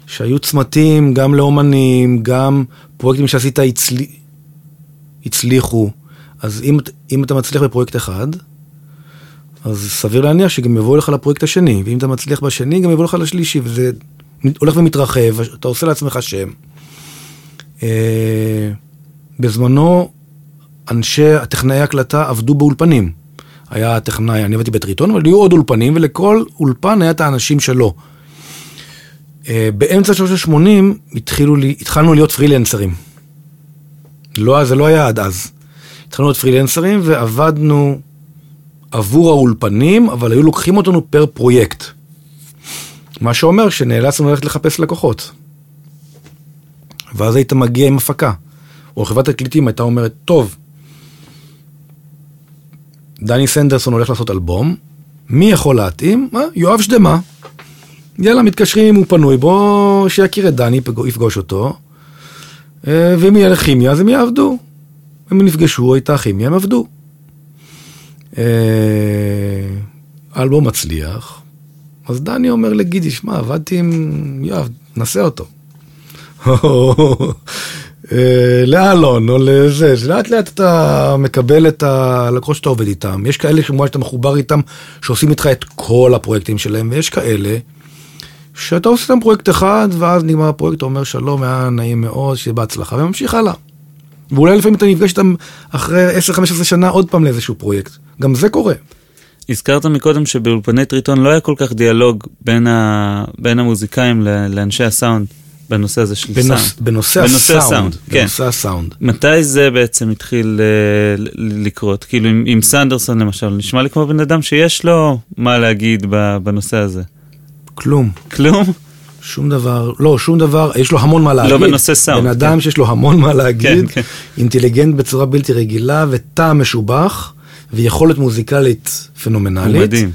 שהיו צמתים, גם לאומנים, גם פרויקטים שעשית הצל... הצליחו. אז אם, אם אתה מצליח בפרויקט אחד, אז סביר להניח שגם יבואו לך לפרויקט השני, ואם אתה מצליח בשני, גם יבואו לך לשלישי, וזה הולך ומתרחב, אתה עושה לעצמך שם. בזמנו, אנשי הטכנאי הקלטה עבדו באולפנים. היה טכנאי, אני עבדתי בטריטון, אבל היו עוד אולפנים, ולכל אולפן היה את האנשים שלו. באמצע שלוש מאות ושמונים התחלנו להיות פרילנסרים. זה לא היה עד אז. התחלנו להיות פרילנסרים, ועבדנו עבור האולפנים, אבל היו לוקחים אותנו פר פרויקט. מה שאומר שנאלצנו ללכת לחפש לקוחות. ואז היית מגיע עם הפקה. או חברת הקליטים הייתה אומרת, טוב, דני סנדרסון הולך לעשות אלבום, מי יכול להתאים? יואב שדמה. יאללה, מתקשרים, הוא פנוי, בוא שיכיר את דני, יפגוש אותו, ואם יהיה לכימיה, אז הם יעבדו. הם נפגשו, הייתה כימיה, הם עבדו. אלבום מצליח, אז דני אומר לגידי, שמע, עבדתי עם יואב, נסה אותו. לאלון, או לזה, לאט לאט אתה מקבל את הלקוחות שאתה עובד איתם, יש כאלה שמובן שאתה מחובר איתם, שעושים איתך את כל הפרויקטים שלהם, ויש כאלה שאתה עושה איתם פרויקט אחד, ואז נגמר הפרויקט, אומר שלום, היה נעים מאוד, שיהיה בהצלחה, וממשיך הלאה. ואולי לפעמים אתה נפגש איתם אחרי עשר חמש עשרה שנה עוד פעם לאיזשהו פרויקט, גם זה קורה. הזכרת מקודם שבאולפני טריטון לא היה כל כך דיאלוג בין, ה... בין המוזיקאים לאנשי הסאונד, בנושא הזה של בנוס, סאונד. בנושא, בנושא הסאונד. הסאונד. כן. בנושא הסאונד. מתי זה בעצם התחיל uh, לקרות? כאילו עם, עם סנדרסון למשל, נשמע לי כמו בן אדם שיש לו מה להגיד בנושא הזה. כלום. כלום? שום דבר, לא, שום דבר, יש לו המון מה להגיד. לא בנושא סאונד. בן אדם כן. שיש לו המון מה להגיד, כן, כן. אינטליגנט בצורה בלתי רגילה, וטעם משובח, ויכולת מוזיקלית פנומנלית. מדהים.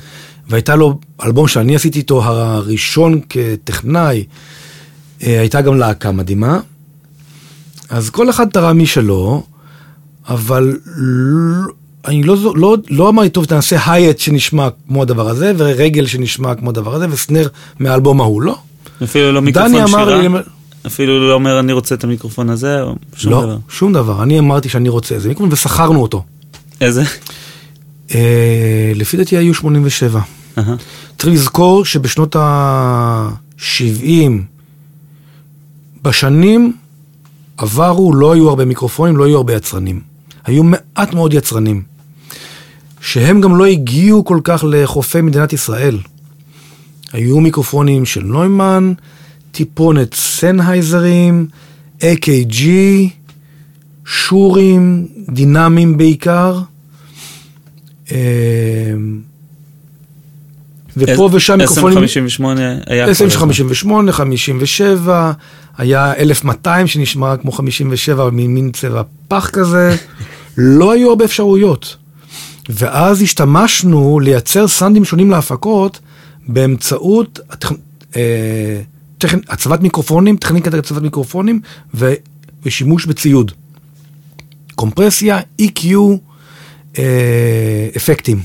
והייתה לו אלבום שאני עשיתי איתו הראשון כטכנאי, הייתה גם להקה מדהימה, אז כל אחד תראה מי שלו, אבל אני לא, לא, לא אמרתי, טוב, תנסה הייט שנשמע כמו הדבר הזה, ורגל שנשמע כמו הדבר הזה, וסנר מהאלבום ההוא, לא. אפילו לא מיקרופון שירה? לי, אפילו לא אומר, אני רוצה את המיקרופון הזה? או שום לא, דבר. שום דבר. אני אמרתי שאני רוצה איזה מיקרופון, ושכרנו אותו. איזה? אה, לפי דעתי היו שמונים ושבע. Uh-huh. צריך לזכור שבשנות ה-שבעים, בשנים עברו, לא היו הרבה מיקרופונים, לא היו הרבה יצרנים. היו מעט מאוד יצרנים, שהם גם לא הגיעו כל כך לחופי מדינת ישראל. היו מיקרופונים של נוימן, טיפונת סנהייזרים, A K G, שורים, דינאמים בעיקר, ופה ושם מיקרופונים... S M חמישים ושמונה היה... S M חמישים ושמונה, חמישים ושבע... היה אלף מאתיים שנשמע כמו חמישים ושבע, מין צבע פח כזה, לא היו הרבה אפשרויות. ואז השתמשנו לייצר סאונדים שונים להפקות, באמצעות הצבת מיקרופונים, טכניקת הצבת מיקרופונים, ושימוש בציוד. קומפרסיה, E Q, אפקטים.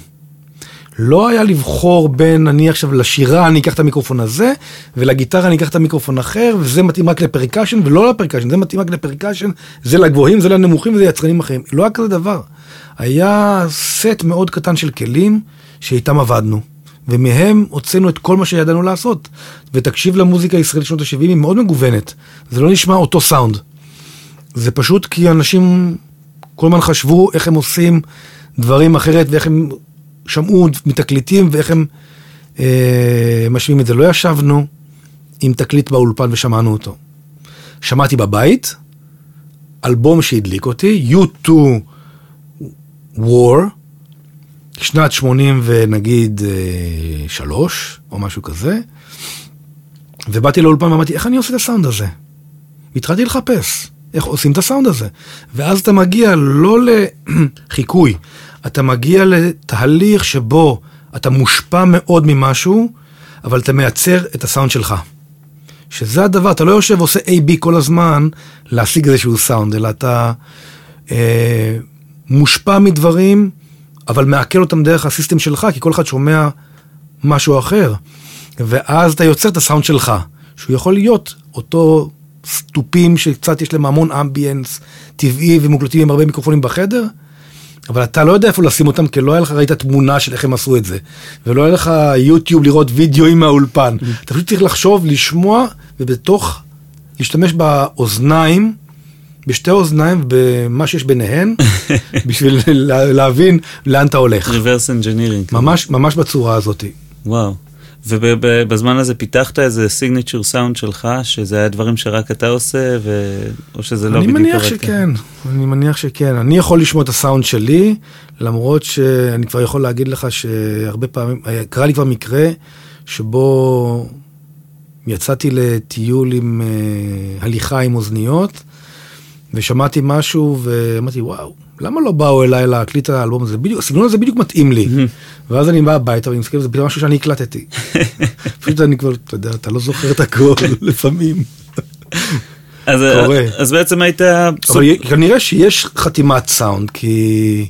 לא היה לבחור בין, אני עכשיו לשירה, אני אקח את המיקרופון הזה, ולגיטרה אני אקח את המיקרופון אחר, וזה מתאים רק לפריקשן, ולא לפריקשן, זה מתאים רק לפריקשן, זה לגבוהים, זה לנמוכים, וזה יצרנים אחרים. לא היה כזה דבר. היה סט מאוד קטן של כלים, שאיתם עבדנו, ומהם הוצאנו את כל מה שידענו לעשות. ותקשיב למוזיקה הישראלית שנות ה-שבעים, היא מאוד מגוונת. זה לא נשמע אותו סאונד. זה פשוט כי אנשים כל הזמן חשבו איך הם עושים דברים אחרת, ואיך הם שמעו מתקליטים ואיך הם אה, משמיעים את זה. לא ישבנו עם תקליט באולפן ושמענו אותו. שמעתי בבית, אלבום שהדליק אותי, U two War, שנת שמונים ונגיד אה, שלוש, או משהו כזה, ובאתי לאולפן ואמרתי, איך אני עושה את הסאונד הזה? התחלתי לחפש, איך עושים את הסאונד הזה? ואז אתה מגיע לא לחיקוי, אתה מגיע לתהליך שבו אתה מושפע מאוד ממשהו, אבל אתה מייצר את הסאונד שלך. שזה הדבר, אתה לא יושב ועושה A B כל הזמן להשיג איזשהו סאונד, אלא אתה אה, מושפע מדברים, אבל מעכל אותם דרך הסיסטם שלך, כי כל אחד שומע משהו אחר. ואז אתה יוצר את הסאונד שלך, שהוא יכול להיות אותו סטופים שקצת יש להם המון אמביאנס טבעי ומוקלטים עם הרבה מיקרופונים בחדר, אבל אתה לא יודע איפה לשים אותם, כי לא היה לך ראית תמונה של איך הם עשו את זה, ולא היה לך יוטיוב לראות וידאוים מהאולפן. אתה פשוט צריך לחשוב, לשמוע, ובתוך, להשתמש באוזניים, בשתי אוזניים, במה שיש ביניהן, בשביל להבין לאן אתה הולך. Reverse engineering. ממש, ממש בצורה הזאת. וואו. ובזמן הזה פיתחת איזה סיגניצ'ר סאונד שלך, שזה היה דברים שרק אתה עושה, או שזה לא בדיוק קורה? אני מניח שכן, אני מניח שכן. אני יכול לשמוע את הסאונד שלי, למרות שאני כבר יכול להגיד לך שהרבה פעמים, קרה לי כבר מקרה שבו יצאתי לטיול עם הליכה עם אוזניות, ושמעתי משהו, ואמרתי, וואו, למה לא באו אליי להקליט האלבום הזה? הסגנון הזה בדיוק מתאים לי. ואז אני בא הביתה, ואני מסכים, זה פתאום משהו שאני הקלטתי. פשוט אני כבר, אתה יודע, אתה לא זוכר את הכל, לפעמים. אז בעצם הייתה... כנראה שיש חתימת סאונד, כי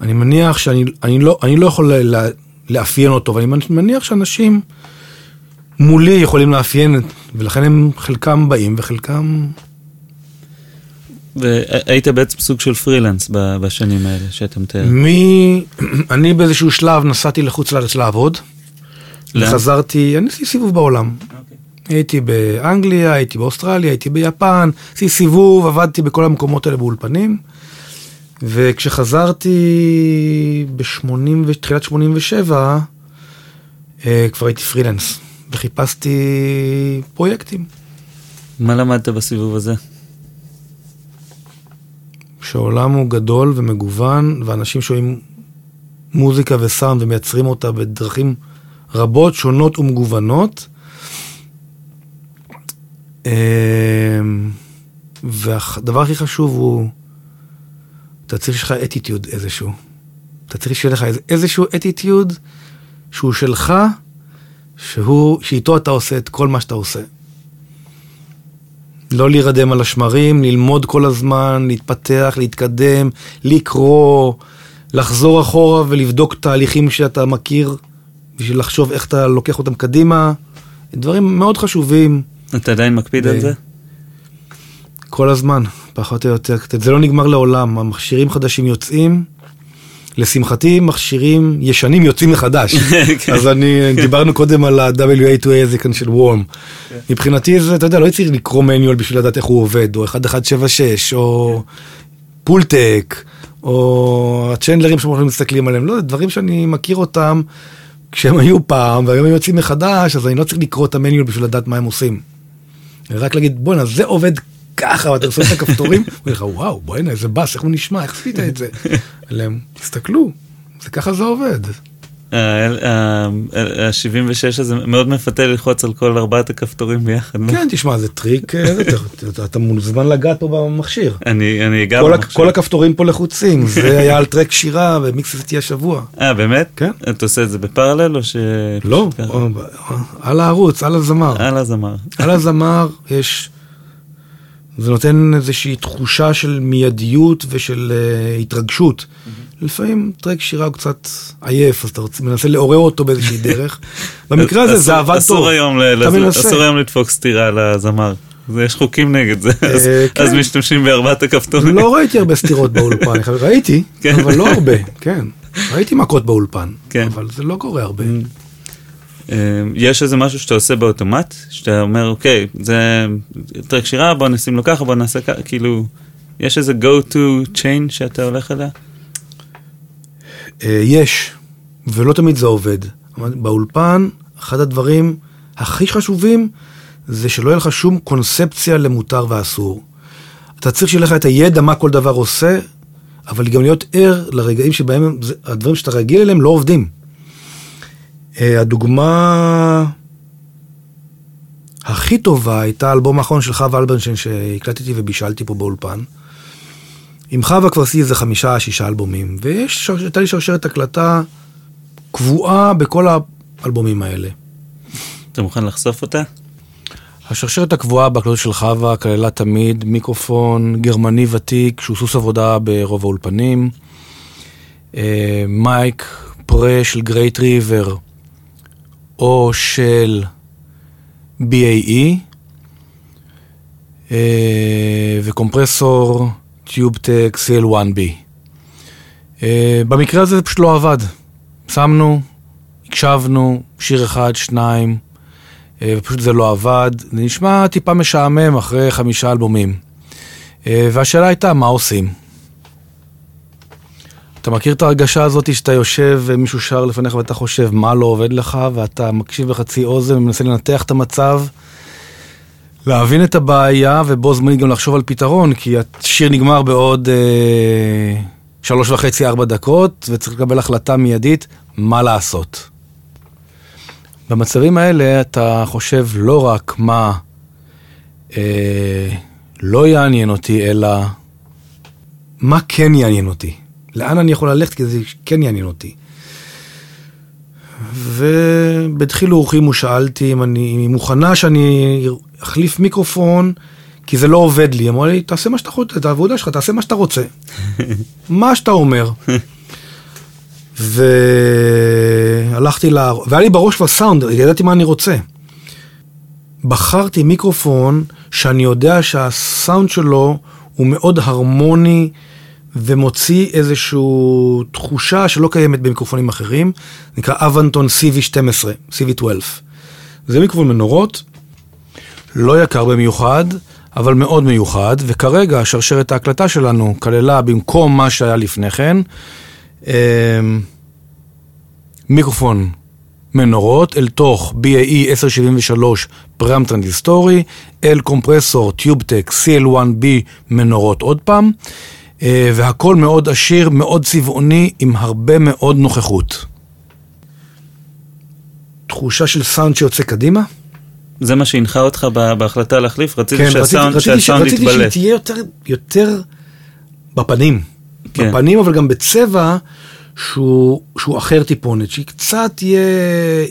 אני מניח שאני לא יכול לאפיין אותו, ואני מניח שאנשים מולי יכולים לאפיין, ולכן הם חלקם באים, וחלקם... והיית בעצם סוג של פרילנס בשנים האלה שאתה מתאר. מי... אני באיזשהו שלב נסעתי לחוץ לארץ לעבוד. חזרתי, אני עשיתי סיבוב בעולם. הייתי באנגליה, הייתי באוסטרליה, הייתי ביפן, עשיתי סיבוב, עבדתי בכל המקומות האלה באולפנים. וכשחזרתי בתחילת שמונים ושבע, כבר הייתי פרילנס, וחיפשתי פרויקטים. מה למדת בסיבוב הזה? שהעולם הוא גדול ומגוון, ואנשים שומעים מוזיקה וסאונד ומייצרים אותה בדרכים רבות, שונות ומגוונות. והדבר הכי חשוב הוא, אתה צריך שלך אתיטיוד איזשהו. אתה צריך שלך איזשהו אתיטיוד שהוא שלך, שהוא, שאיתו אתה עושה את כל מה שאתה עושה. לא להירדם על השמרים, ללמוד כל הזמן, להתפתח, להתקדם, לקרוא, לחזור אחורה ולבדוק תהליכים שאתה מכיר, בשביל לחשוב איך אתה לוקח אותם קדימה. דברים מאוד חשובים. אתה עדיין מקפיד ו... על זה? כל הזמן, פחות או יותר. זה לא נגמר לעולם. המכשירים חדשים יוצאים, לשמחתי, מכשירים ישנים יוצאים מחדש. אז אני, דיברנו קודם על ה-דאבליו איי טו איי הזה כאן של וורם. מבחינתי, זה, אתה יודע, לא צריך לקרוא מניול בשביל לדעת איך הוא עובד, או אחת אחת שבע שש, או פולטק, או הצ'נדלרים שאנחנו מסתכלים עליהם. לא, דברים שאני מכיר אותם כשהם היו פעם, והיום הם יוצאים מחדש, אז אני לא צריך לקרוא את המניול בשביל לדעת מה הם עושים. רק להגיד, בוא'נה, זה עובד ככה, ואתה עושה את הכפתורים, ואומרים לך, וואו, בוא הנה, איזה בס, איך הוא נשמע, איך עשית את זה? עליהם, תסתכלו, זה ככה זה עובד. ה-שבעים ושש הזה מאוד מפתה ללחוץ על כל ארבעת הכפתורים ביחד. כן, תשמע, זה טריק, אתה מוזמן לגעת פה במכשיר. אני אגע במכשיר. כל הכפתורים פה לחוצים, זה היה על טרק שירה, ומיקססתי השבוע. אה, באמת? כן. אתה עושה את זה בפרלל, או ש... לא, על הערוץ, על הזמר. על הזמר. על הזמר יש... זה נותן איזושהי תחושה של מיידיות ושל uh, התרגשות. Mm-hmm. לפעמים טרק שירה הוא קצת עייף, אז אתה רוצה, מנסה לעורר אותו באיזושהי דרך. במקרה הזה זה עבד אסור טוב. היום ל- לז... אסור היום לתפוק סתירה לזמר. יש חוקים נגד זה. אז, כן. אז משתמשים בארבעת הכפתורים. לא ראיתי הרבה סתירות באולפן. ראיתי, אבל לא הרבה. כן. ראיתי מכות באולפן, כן. אבל זה לא קורה הרבה. Mm-hmm. יש איזה משהו שאתה עושה באוטומט, שאתה אומר, אוקיי, זה טרק שירה, בוא נשים לו ככה, בוא נעשה ככה, כאילו, יש איזה go-to chain שאתה הולך אליה? יש, ולא תמיד זה עובד. באולפן, אחד הדברים הכי חשובים, זה שלא יהיה לך שום קונספציה למותר ואסור. אתה צריך שיהיה לך את הידע מה כל דבר עושה, אבל גם להיות ער לרגעים שבהם הדברים שאתה רגיל אליהם לא עובדים. הדוגמה הכי טובה הייתה האלבום האחרון של חווה אלברשטיין שהקלטתי ובישלתי פה באולפן. עם חווה כבר עשיתי איזה חמישה, שישה אלבומים, והייתה לי שרשרת הקלטה קבועה בכל האלבומים האלה. אתה מוכן לחשוף אותה? השרשרת הקבועה בהקלטות של חווה כללה תמיד מיקרופון גרמני ותיק שהוא סוס עבודה ברוב האולפנים, מייק פרה של גרייט ריבר או של בי איי אי וקומפרסור טיובטק סי אל וואן בי. במקרה הזה זה פשוט לא עבד. שמנו, הקשבנו, שיר אחד, שניים, ופשוט זה לא עבד. זה נשמע טיפה משעמם אחרי חמישה אלבומים. והשאלה הייתה, מה עושים? אתה מכיר את הרגשה הזאת שאתה יושב ומישהו שר לפניך ואתה חושב מה לא עובד לך, ואתה מקשיב בחצי אוזן ומנסה לנתח את המצב, להבין את הבעיה, ובו זמנית גם לחשוב על פתרון, כי השיר נגמר בעוד אה, שלוש וחצי, ארבע דקות, וצריך לקבל החלטה מיידית מה לעשות. במצבים האלה אתה חושב לא רק מה אה, לא יעניין אותי, אלא מה כן יעניין אותי? לאן אני יכול ללכת כדי כן יעניין אותי? ובתחיל אורחים הוא שאלתי אם אני מוכנה שאני אחליף מיקרופון, כי זה לא עובד לי. אמרו לי, תעשה מה שאתה חושב, את העבודה שלך, תעשה מה שאתה רוצה. מה שאתה אומר. והלכתי ל... והיה לי בראש כבר סאונד, ידעתי מה אני רוצה. בחרתי מיקרופון שאני יודע שהסאונד שלו הוא מאוד הרמוני ומוציא איזושהי תחושה שלא קיימת במיקרופונים אחרים, נקרא אבנטון סי וי שתים עשרה, סי וי שתים עשרה. זה מיקרופון מנורות, לא יקר במיוחד, אבל מאוד מיוחד, וכרגע שרשרת ההקלטה שלנו כללה במקום מה שהיה לפני כן, מיקרופון מנורות אל תוך בי איי אי עשר שבעים ושלוש פרם טרנזיסטורי, אל קומפרסור טיובטק סי אל אחת בי מנורות עוד פעם, והכל מאוד עשיר, מאוד צבעוני, עם הרבה מאוד נוכחות. תחושה של סאונד שיוצא קדימה? זה מה שהנחה אותך בהחלטה להחליף? רציתי שהסאונד יתבלט. רציתי שתהיה יותר בפנים. בפנים, אבל גם בצבע שהוא אחר טיפונת, שקצת תהיה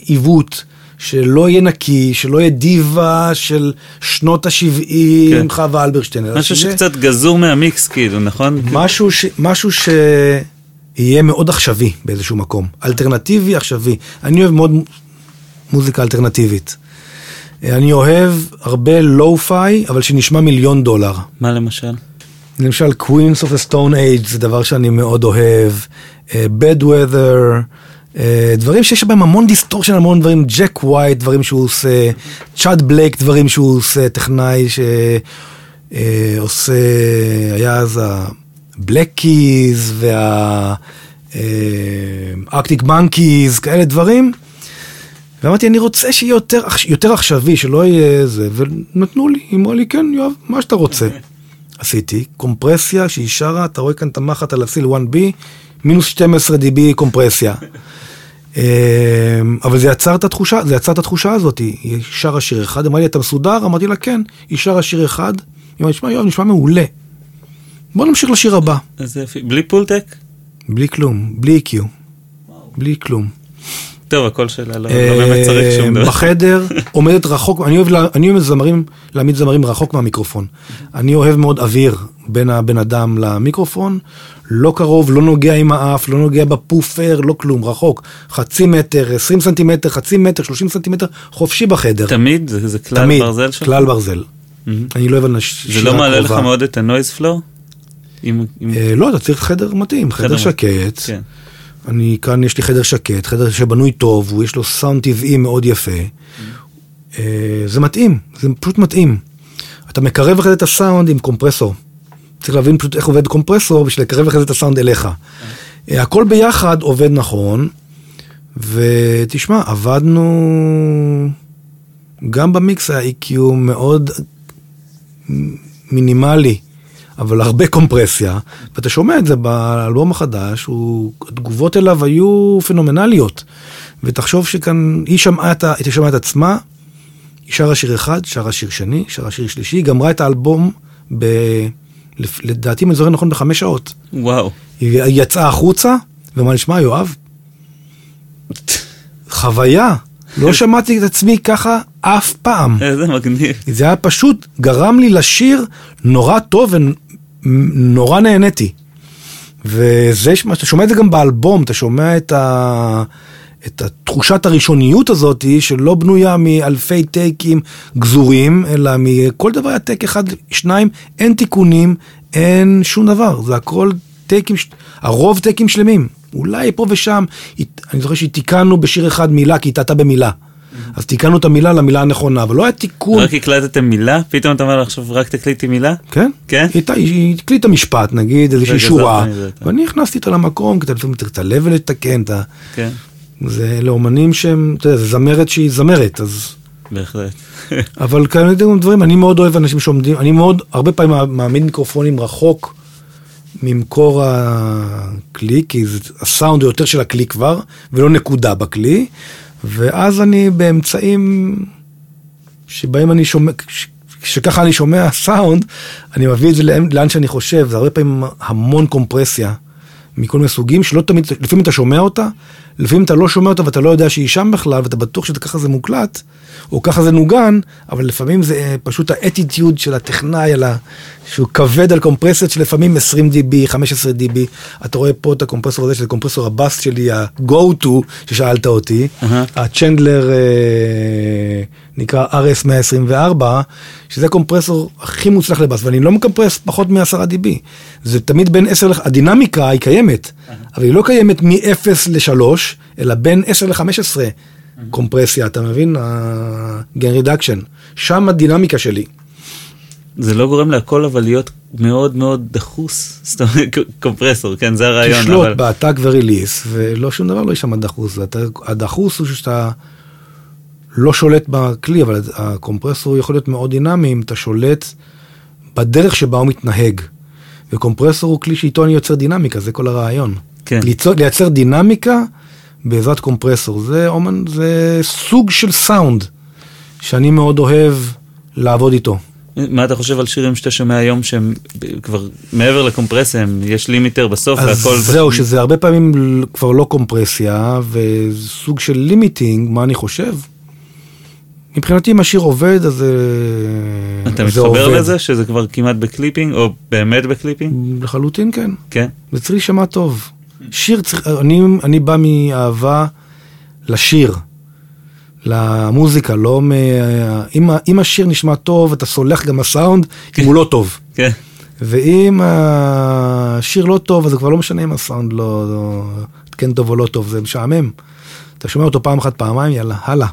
עיוות, שלא יהיה נקי, שלא יהיה דיבה של שנות ה-שבעים, חווה אלברשטיין. משהו שקצת גזור מהמיקס, כאילו, נכון? משהו שיהיה מאוד עכשווי באיזשהו מקום. אלטרנטיבי, עכשווי. אני אוהב מאוד מוזיקה אלטרנטיבית. אני אוהב הרבה לואו-פיי, אבל שנשמע מיליון דולר. מה למשל? למשל, Queens of the Stone Age, זה דבר שאני מאוד אוהב. Bad Weather... דברים שיש בהם המון דיסטורשן, המון דברים, ג'ק ווייט, דברים שהוא עושה, צ'אד בלייק, דברים שהוא עושה, טכנאי שעושה, היה אז הבלקיז והאקטיק מנקיז, כאלה דברים, ואמרתי, אני רוצה שיהיה יותר עכשווי, שלא יהיה זה, ונתנו לי, אמרו לי, כן, יואב, מה שאתה רוצה. עשיתי קומפרסיה שהיא שרה, אתה רואה כאן את המחט על הסיל אחת בי, מינוס שתים עשרה די בי קומפרסיה. אבל זה יצר את התחושה, זה יצר את התחושה הזאת. היא שרה שיר אחד, אמרה לי, אתה מסודר? אמרתי לה, כן. היא שרה שיר אחד, היא נשמע, יואב, נשמע מעולה. בוא נמשיך לשיר הבא. בלי פולטק? בלי כלום, בלי איקיו. בלי כלום. טוב, הכל שלה, לא באמת צריך שום דבר. בחדר, עומדת רחוק, אני אוהב להעמיד זמרים רחוק מהמיקרופון. אני אוהב מאוד אוויר בין הבן אדם למיקרופון, לא קרוב, לא נוגע עם האף, לא נוגע בפופר, לא כלום, רחוק. חצי מטר, עשרים סנטימטר, חצי מטר, שלושים סנטימטר, חופשי בחדר. תמיד? זה כלל ברזל שלך? כלל ברזל. אני לא אוהב אנשים... זה לא מעלה לך מאוד את הנויז פלו? לא, אתה צריך חדר מתאים, חדר שקט. אני, כאן יש לי חדר שקט, חדר שבנוי טוב, ויש לו סאונד טבעי מאוד יפה. זה מתאים, זה פשוט מתאים. אתה מקרב אחרי את הסאונד עם קומפרסור. צריך להבין פשוט איך עובד קומפרסור, בשביל לקרב אחרי את הסאונד אליך. הכל ביחד עובד נכון, ותשמע, עבדנו... גם במיקס ה-אי קיו מאוד מינימלי, אבל הרבה קומפרסיה, ואתה שומע את זה באלבום החדש, התגובות אליו היו פנומנליות, ותחשוב שכאן, היא שמעה את, היא שמעה את עצמה, היא שרה שיר אחד, שרה שיר שני, שרה שיר שלישי, היא גמרה את האלבום, ב, לדעתי מזוהר נכון בחמש שעות. וואו. היא יצאה החוצה, ומה נשמע, יואב? חוויה. לא שמעתי את עצמי ככה אף פעם. איזה מגניב. זה היה פשוט, גרם לי לשיר נורא טוב ונורא נהניתי. וזה, אתה שומע את זה גם באלבום, אתה שומע את ה... את התחושת הראשוניות הזאת, שלא בנויה מאלפי טייקים גזורים, אלא מכל דבר היה טייק אחד, שניים, אין תיקונים, אין שום דבר. זה הכל טייקים, הרוב טייקים שלמים. אולי פה ושם, אני זוכר שתיקנו בשיר אחד מילה, כי התעתה במילה. אז תיקנו את המילה למילה הנכונה, אבל לא היה תיקון. רק הקלטתם מילה? פתאום אתה אומר עכשיו, רק תקליטי מילה? כן. כן? היא הקליטה משפט, נגיד, איזושהי שורה. ואני הכנסתי אותה למקום, כדי לתלב ולתקן את ה... כן. זה לאומנים שהם, אתה יודע, זה זמרת שהיא זמרת, אז... בהחלט. אבל כאלה דברים, אני מאוד אוהב אנשים שעומדים, אני מאוד, הרבה פעמים מעמיד מיקרופונים רחוק ממקור הכלי, כי הסאונד הוא יותר של הכלי כבר, ולא נקודה בכלי, ואז אני באמצעים שבהם אני שומע, שככה אני שומע סאונד, אני מביא את זה לאן שאני חושב, זה הרבה פעמים המון קומפרסיה, מכל מיני סוגים, שלא תמיד, לפעמים אתה שומע אותה, לפעמים אתה לא שומע אותה, ואתה לא יודע שהיא שם בכלל, ואתה בטוח שאתה ככה זה מוקלט, או ככה זה נוגן, אבל לפעמים זה פשוט האטיטיוד של הטכנאי, שהוא כבד על קומפרסיות, שלפעמים עשרים די בי, חמש עשרה די בי, אתה רואה פה את הקומפרסור הזה, שזה קומפרסור הבאס שלי, ה-go-to, ששאלת אותי, הצ'נדלר, נקרא אר אס מאה עשרים וארבע, שזה קומפרסור הכי מוצלח לבאס, ואני לא מקמפרס פחות מ-עשרה די בי, זה תמיד בין עשר, הדינמיקה היא קיימת, אבל היא לא קיימת מ-אפס ל-שלוש, אלא בין עשר לחמש עשרה, קומפרסיה, אתה מבין? גן רידקשן, שם הדינמיקה שלי. זה לא גורם להכל, אבל להיות מאוד מאוד דחוס, קומפרסור, כן, זה הרעיון. תשלוט באטק וריליס, ולא שום דבר לא יש שם הדחוס, הדחוס הוא שאתה לא שולט בכלי, אבל הקומפרסור יכול להיות מאוד דינמי, אם אתה שולט בדרך שבה הוא מתנהג, וקומפרסור הוא כלי שאיתו אני יוצר דינמיקה, זה כל הרעיון. כן. ליצור, לייצר דינמיקה בעזרת קומפרסור, זה, אומן, זה סוג של סאונד, שאני מאוד אוהב לעבוד איתו. מה אתה חושב על שירים שאתה שומע היום, שהם כבר מעבר לקומפרסיה, יש לימיטר בסוף, אז והכל... זהו, שזה הרבה פעמים כבר לא קומפרסיה, וסוג של לימיטינג, מה אני חושב? מבחינתי אם השיר עובד, אז זה עובד. אתה מתחבר לזה שזה כבר כמעט בקליפינג, או באמת בקליפינג? לחלוטין, כן. כן. זה צריך שמע טוב. שיר צריך, אני, אני בא מאהבה לשיר, למוזיקה, לא מ... אם, אם השיר נשמע טוב, אתה סולח גם הסאונד, כן. אם הוא לא טוב. כן. ואם השיר לא טוב, אז זה כבר לא משנה אם הסאונד לא, לא... כן טוב או לא טוב, זה משעמם. אתה שומע אותו פעם אחת, פעמיים, יאללה, הלאה.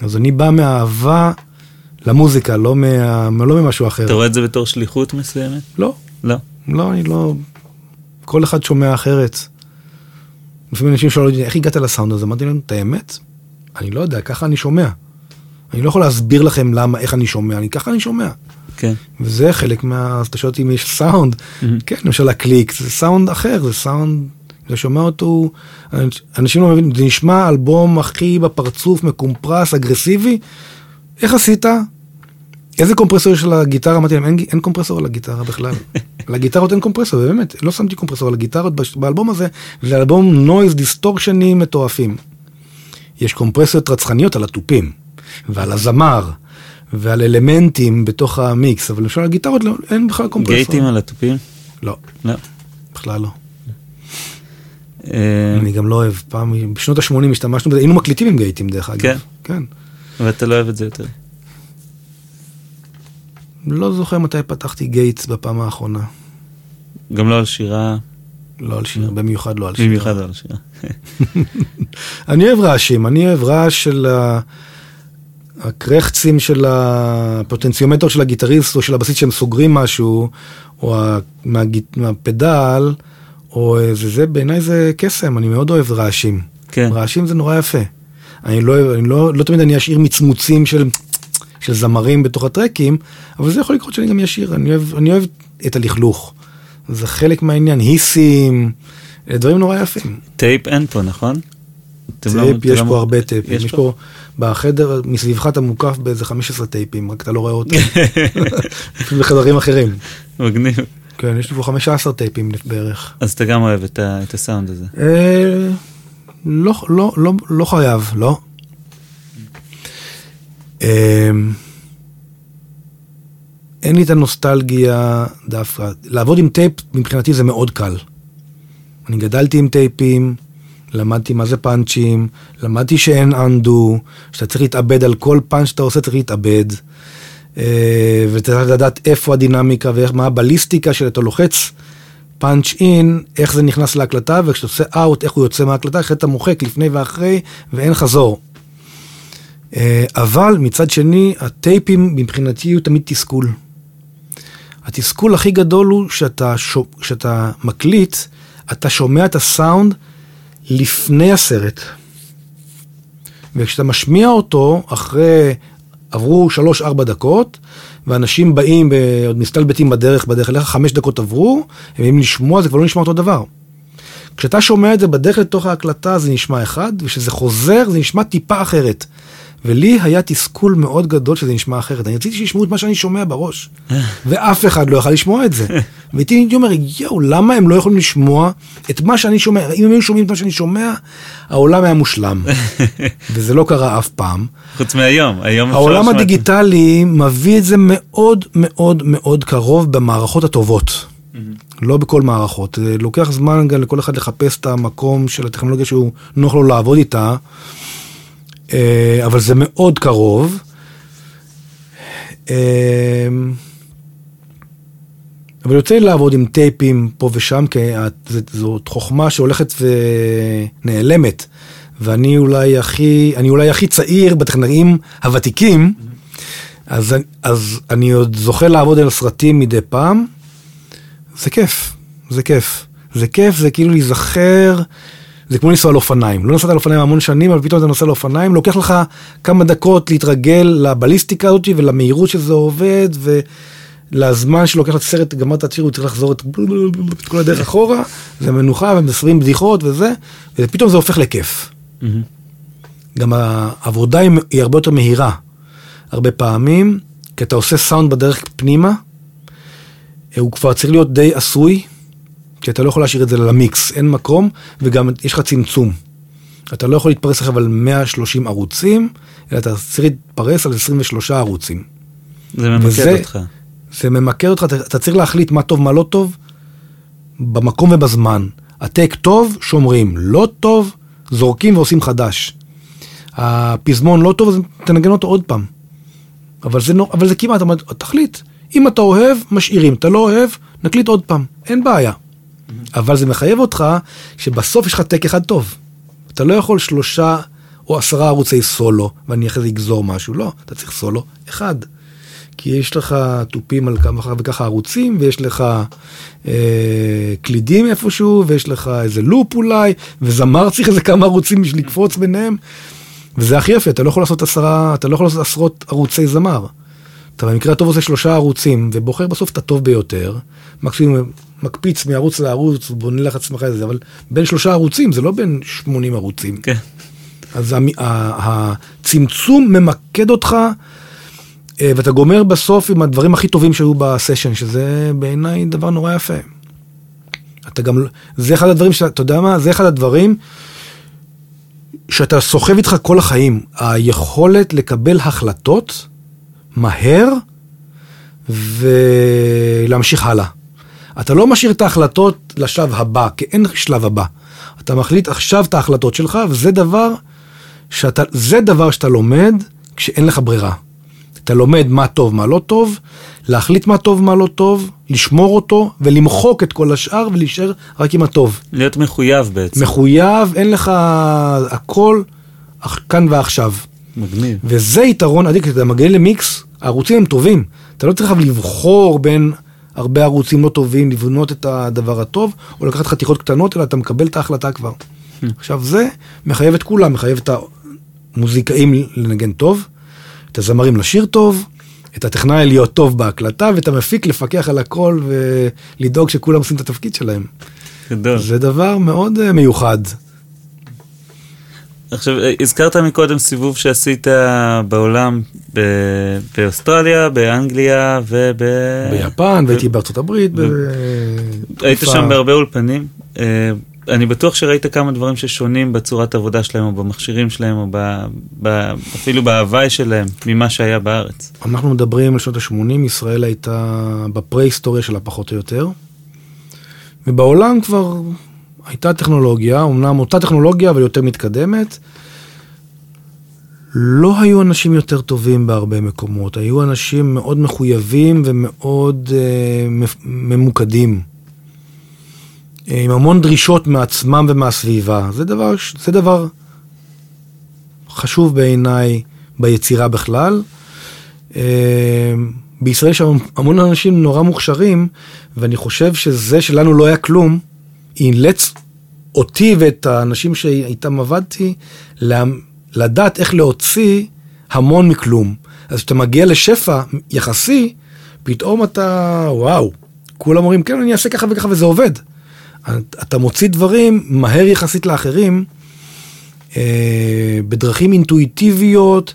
אז אני בא מאהבה למוזיקה, לא, מה, לא ממשהו אחר. אתה רואה את זה בתור שליחות מסוימת? לא. לא? לא, אני לא... כל אחד שומע אחרת. לפעמים אנשים שואלים, איך הגעת לסאונד הזה? אמרתי להם, את האמת? אני לא יודע, ככה אני שומע. אני לא יכול להסביר לכם למה, איך אני שומע, אני ככה אני שומע. כן. וזה חלק מה... אז אתה שואלת אם יש סאונד. Mm-hmm. כן, למשל הקליק, זה סאונד אחר, זה סאונד... אתה שומע אותו, אנשים לא מבינים, זה נשמע אלבום הכי בפרצוף, מקומפרס, אגרסיבי, איך עשית? איזה קומפרסור יש על הגיטרה? אמרתי להם, אין, אין קומפרסור על הגיטרה בכלל. על הגיטרות אין קומפרסור, באמת, לא שמתי קומפרסור על הגיטרות באלבום הזה, זה אלבום נויז, דיסטורשנים מטורפים. יש קומפרסיות רצחניות על הטופים, ועל הזמר, ועל אלמנטים בתוך המיקס, אבל למשל על הגיטרות לא, אין בכלל קומפרסור. גייטים על הטופים? לא, לא. בכלל לא. אני גם לא אוהב, פעם, בשנות ה-שמונים השתמשנו בזה, היינו מקליטים עם גייטים דרך אגב. כן? כן. ואתה לא אוהב את זה יותר? לא זוכר מתי פתחתי גייטס בפעם האחרונה. גם לא על שירה? לא על שירה, במיוחד לא על שירה. במיוחד לא על שירה. אני אוהב רעשים, אני אוהב רעש של הקרחצים של הפוטנציומטר של הגיטריסט, או של הבסיס שהם סוגרים משהו, או מהפדל... או זה, זה, בעיניי זה קסם, אני מאוד אוהב רעשים. כן. רעשים זה נורא יפה. אני לא, אני לא, לא תמיד אני אשאיר מצמוצים של, של זמרים בתוך הטרקים, אבל זה יכול לקרות שאני גם אשאיר. אני אוהב, אני אוהב את הלכלוך. זה חלק מהעניין, היסים, דברים נורא יפים. טייפ אין פה, נכון? טייפ, לא, יש פה לא... הרבה טייפים. יש, יש פה, פה בחדר, מסביבך אתה מוקף באיזה חמישה עשר טייפים, רק אתה לא רואה אותם. בחדרים אחרים. מגניב. כן, יש לי חמישה עשר טייפים בערך. אז אתה גם אוהב את, ה- את הסאונד הזה? אה, לא, לא, לא, לא חייב, לא. אה, אין לי את הנוסטלגיה דווקא. לעבוד עם טייפ, מבחינתי זה מאוד קל. אני גדלתי עם טייפים, למדתי מה זה פאנצ'ים, למדתי שאין אנדו, שאתה צריך להתאבד על כל פאנץ' שאתה עושה, צריך להתאבד. וצריך לדעת איפה הדינמיקה ומה הבליסטיקה של אתה לוחץ punch in, איך זה נכנס להקלטה וכשאתה עושה out, איך הוא יוצא מההקלטה, איך אתה מוחק לפני ואחרי ואין חזור. אבל מצד שני הטייפים מבחינתי הוא תמיד תסכול. התסכול הכי גדול הוא שאתה, שאתה מקליט, אתה שומע את הסאונד לפני הסרט, וכשאתה משמיע אותו אחרי עברו שלוש, ארבע דקות, ואנשים באים, עוד מסתלבטים בדרך, בדרך אליך, חמש דקות עברו, הם באים לשמוע, זה כבר לא נשמע אותו דבר. כשאתה שומע את זה בדרך לתוך ההקלטה, זה נשמע אחד, וכשזה חוזר, זה נשמע טיפה אחרת. ולי היה תסכול מאוד גדול שזה נשמע אחרת. אני רציתי שישמעו את מה שאני שומע בראש, ואף אחד לא יכל לשמוע את זה. ואיתי הייתי אומר, יאו, למה הם לא יכולים לשמוע את מה שאני שומע? אם הם היו שומעים את מה שאני שומע, העולם היה מושלם. וזה לא קרה אף פעם. חוץ מהיום. העולם הדיגיטלי מביא את זה מאוד מאוד מאוד קרוב במערכות הטובות. לא בכל מערכות. לוקח זמן גם לכל אחד לחפש את המקום של הטכנולוגיה שהוא נוח לו לעבוד איתה, אבל זה מאוד קרוב. אבל יוצא לעבוד עם טייפים פה ושם, כי זאת חוכמה שהולכת ונעלמת. ואני אולי הכי, אני אולי הכי צעיר בטכנאים הוותיקים, אז, אז אני עוד זוכה לעבוד על סרטים מדי פעם. זה כיף, זה כיף. זה כיף, זה כאילו להיזכר, זה כמו לנסוע לאופניים. לא נסעת לאופניים המון שנים, אבל פתאום אתה נוסע לאופניים, לוקח לך כמה דקות להתרגל לבליסטיקה הזאת, ולמהירות שזה עובד, ולזמן שלוקח לסרט, גמר את השיר, הוא צריך לחזור את כל הדרך אחורה, זה מנוחה, ומספרים בדיחות וזה, ופתאום זה הופך לכיף. גם העבודה היא הרבה יותר מהירה. הרבה פעמים, כי אתה עושה סאונד בדרך פנימה, הוא כבר צריך להיות די עשוי, כי אתה לא יכול להשאיר את זה למיקס, אין מקום, וגם יש לך צמצום. אתה לא יכול להתפרס עכשיו על מאה ושלושים ערוצים, אלא אתה צריך להתפרס על עשרים ושלושה ערוצים. זה ממקד וזה, אותך. זה ממקד אותך, אתה, אתה צריך להחליט מה טוב, מה לא טוב, במקום ובזמן. הטק טוב, שומרים. לא טוב, זורקים ועושים חדש. הפזמון לא טוב, אז תנגן אותו עוד פעם. אבל זה, אבל זה כמעט, תחליט. אם אתה אוהב, משאירים. אתה לא אוהב, נקליט עוד פעם. אין בעיה. אבל זה מחייב אותך שבסוף יש לך טק אחד טוב. אתה לא יכול שלושה או עשרה ערוצי סולו, ואני אחרי זה אגזור משהו. לא, אתה צריך סולו אחד. כי יש לך טופים על כמה וככה ערוצים, ויש לך אה, קלידים איפשהו, ויש לך איזה לופ אולי, וזמר צריך איזה כמה ערוצים בשביל לקפוץ ביניהם. וזה הכי יפה, אתה לא יכול לעשות עשרה, אתה לא יכול לעשות עשרות ערוצי זמר. אתה במקרה הטוב עושה שלושה ערוצים, ובוחר בסוף את הטוב ביותר, מקסימום מקפיץ מערוץ לערוץ, ובונה לך עצמך את זה, אבל בין שלושה ערוצים, זה לא בין שמונים ערוצים. כן. אז הצמצום ממקד אותך, ואתה גומר בסוף עם הדברים הכי טובים שהיו בסשן, שזה בעיניי דבר נורא יפה. אתה גם, זה אחד הדברים שאתה, אתה יודע מה? זה אחד הדברים שאתה סוחב איתך כל החיים. היכולת לקבל החלטות מהר, ולהמשיך הלאה. אתה לא משאיר את ההחלטות לשלב הבא, כי אין שלב הבא. אתה מחליט עכשיו את ההחלטות שלך, וזה דבר שאתה, זה דבר שאתה לומד כשאין לך ברירה. אתה לומד מה טוב, מה לא טוב, להחליט מה טוב, מה לא טוב, לשמור אותו, ולמחוק את כל השאר, ולהישאר רק עם הטוב. להיות מחויב בעצם. מחויב, אין לך הכל כאן ועכשיו. מגניב. וזה יתרון עדיין, כשאתה מגיע למיקס, הערוצים הם טובים. אתה לא צריך לבחור בין הרבה ערוצים לא טובים, לבנות את הדבר הטוב, או לקחת חתיכות קטנות, אלא אתה מקבל את ההחלטה כבר. עכשיו זה מחייב את כולם, מחייב את המוזיקאים לנגן טוב, את הזמרים לשיר טוב, את הטכנאי להיות טוב בהקלטה, ואת המפיק לפקח על הכל, ולדאוג שכולם עושים את התפקיד שלהם. גדול. זה דבר מאוד מיוחד. עכשיו, הזכרת מקודם סיבוב שעשית בעולם, באוסטרליה, באנגליה וב... ביפן, והייתי בארצות הברית. היית שם בהרבה אולפנים. אני בטוח שראית כמה דברים ששונים בצורת העבודה שלהם, או במכשירים שלהם, או אפילו בהוואי שלהם, ממה שהיה בארץ. אנחנו מדברים על שנות ה-שמונים, ישראל הייתה בפרה-היסטוריה שלה פחות או יותר, ובעולם כבר... הייתה טכנולוגיה, אמנם אותה טכנולוגיה, אבל יותר מתקדמת. לא היו אנשים יותר טובים בהרבה מקומות. היו אנשים מאוד מחויבים ומאוד אה, ממוקדים. עם המון דרישות מעצמם ומהסביבה. זה דבר, זה דבר חשוב בעיניי ביצירה בכלל. אה, בישראל יש המון אנשים נורא מוכשרים, ואני חושב שזה שלנו לא היה כלום, אילץ אותי ואת האנשים שאיתם עבדתי לדעת איך להוציא המון מכלום. אז כשאתה מגיע לשפע יחסי, פתאום אתה, וואו, כולם אומרים, כן, אני אעשה ככה וככה וזה עובד. אתה מוציא דברים מהר יחסית לאחרים, בדרכים אינטואיטיביות,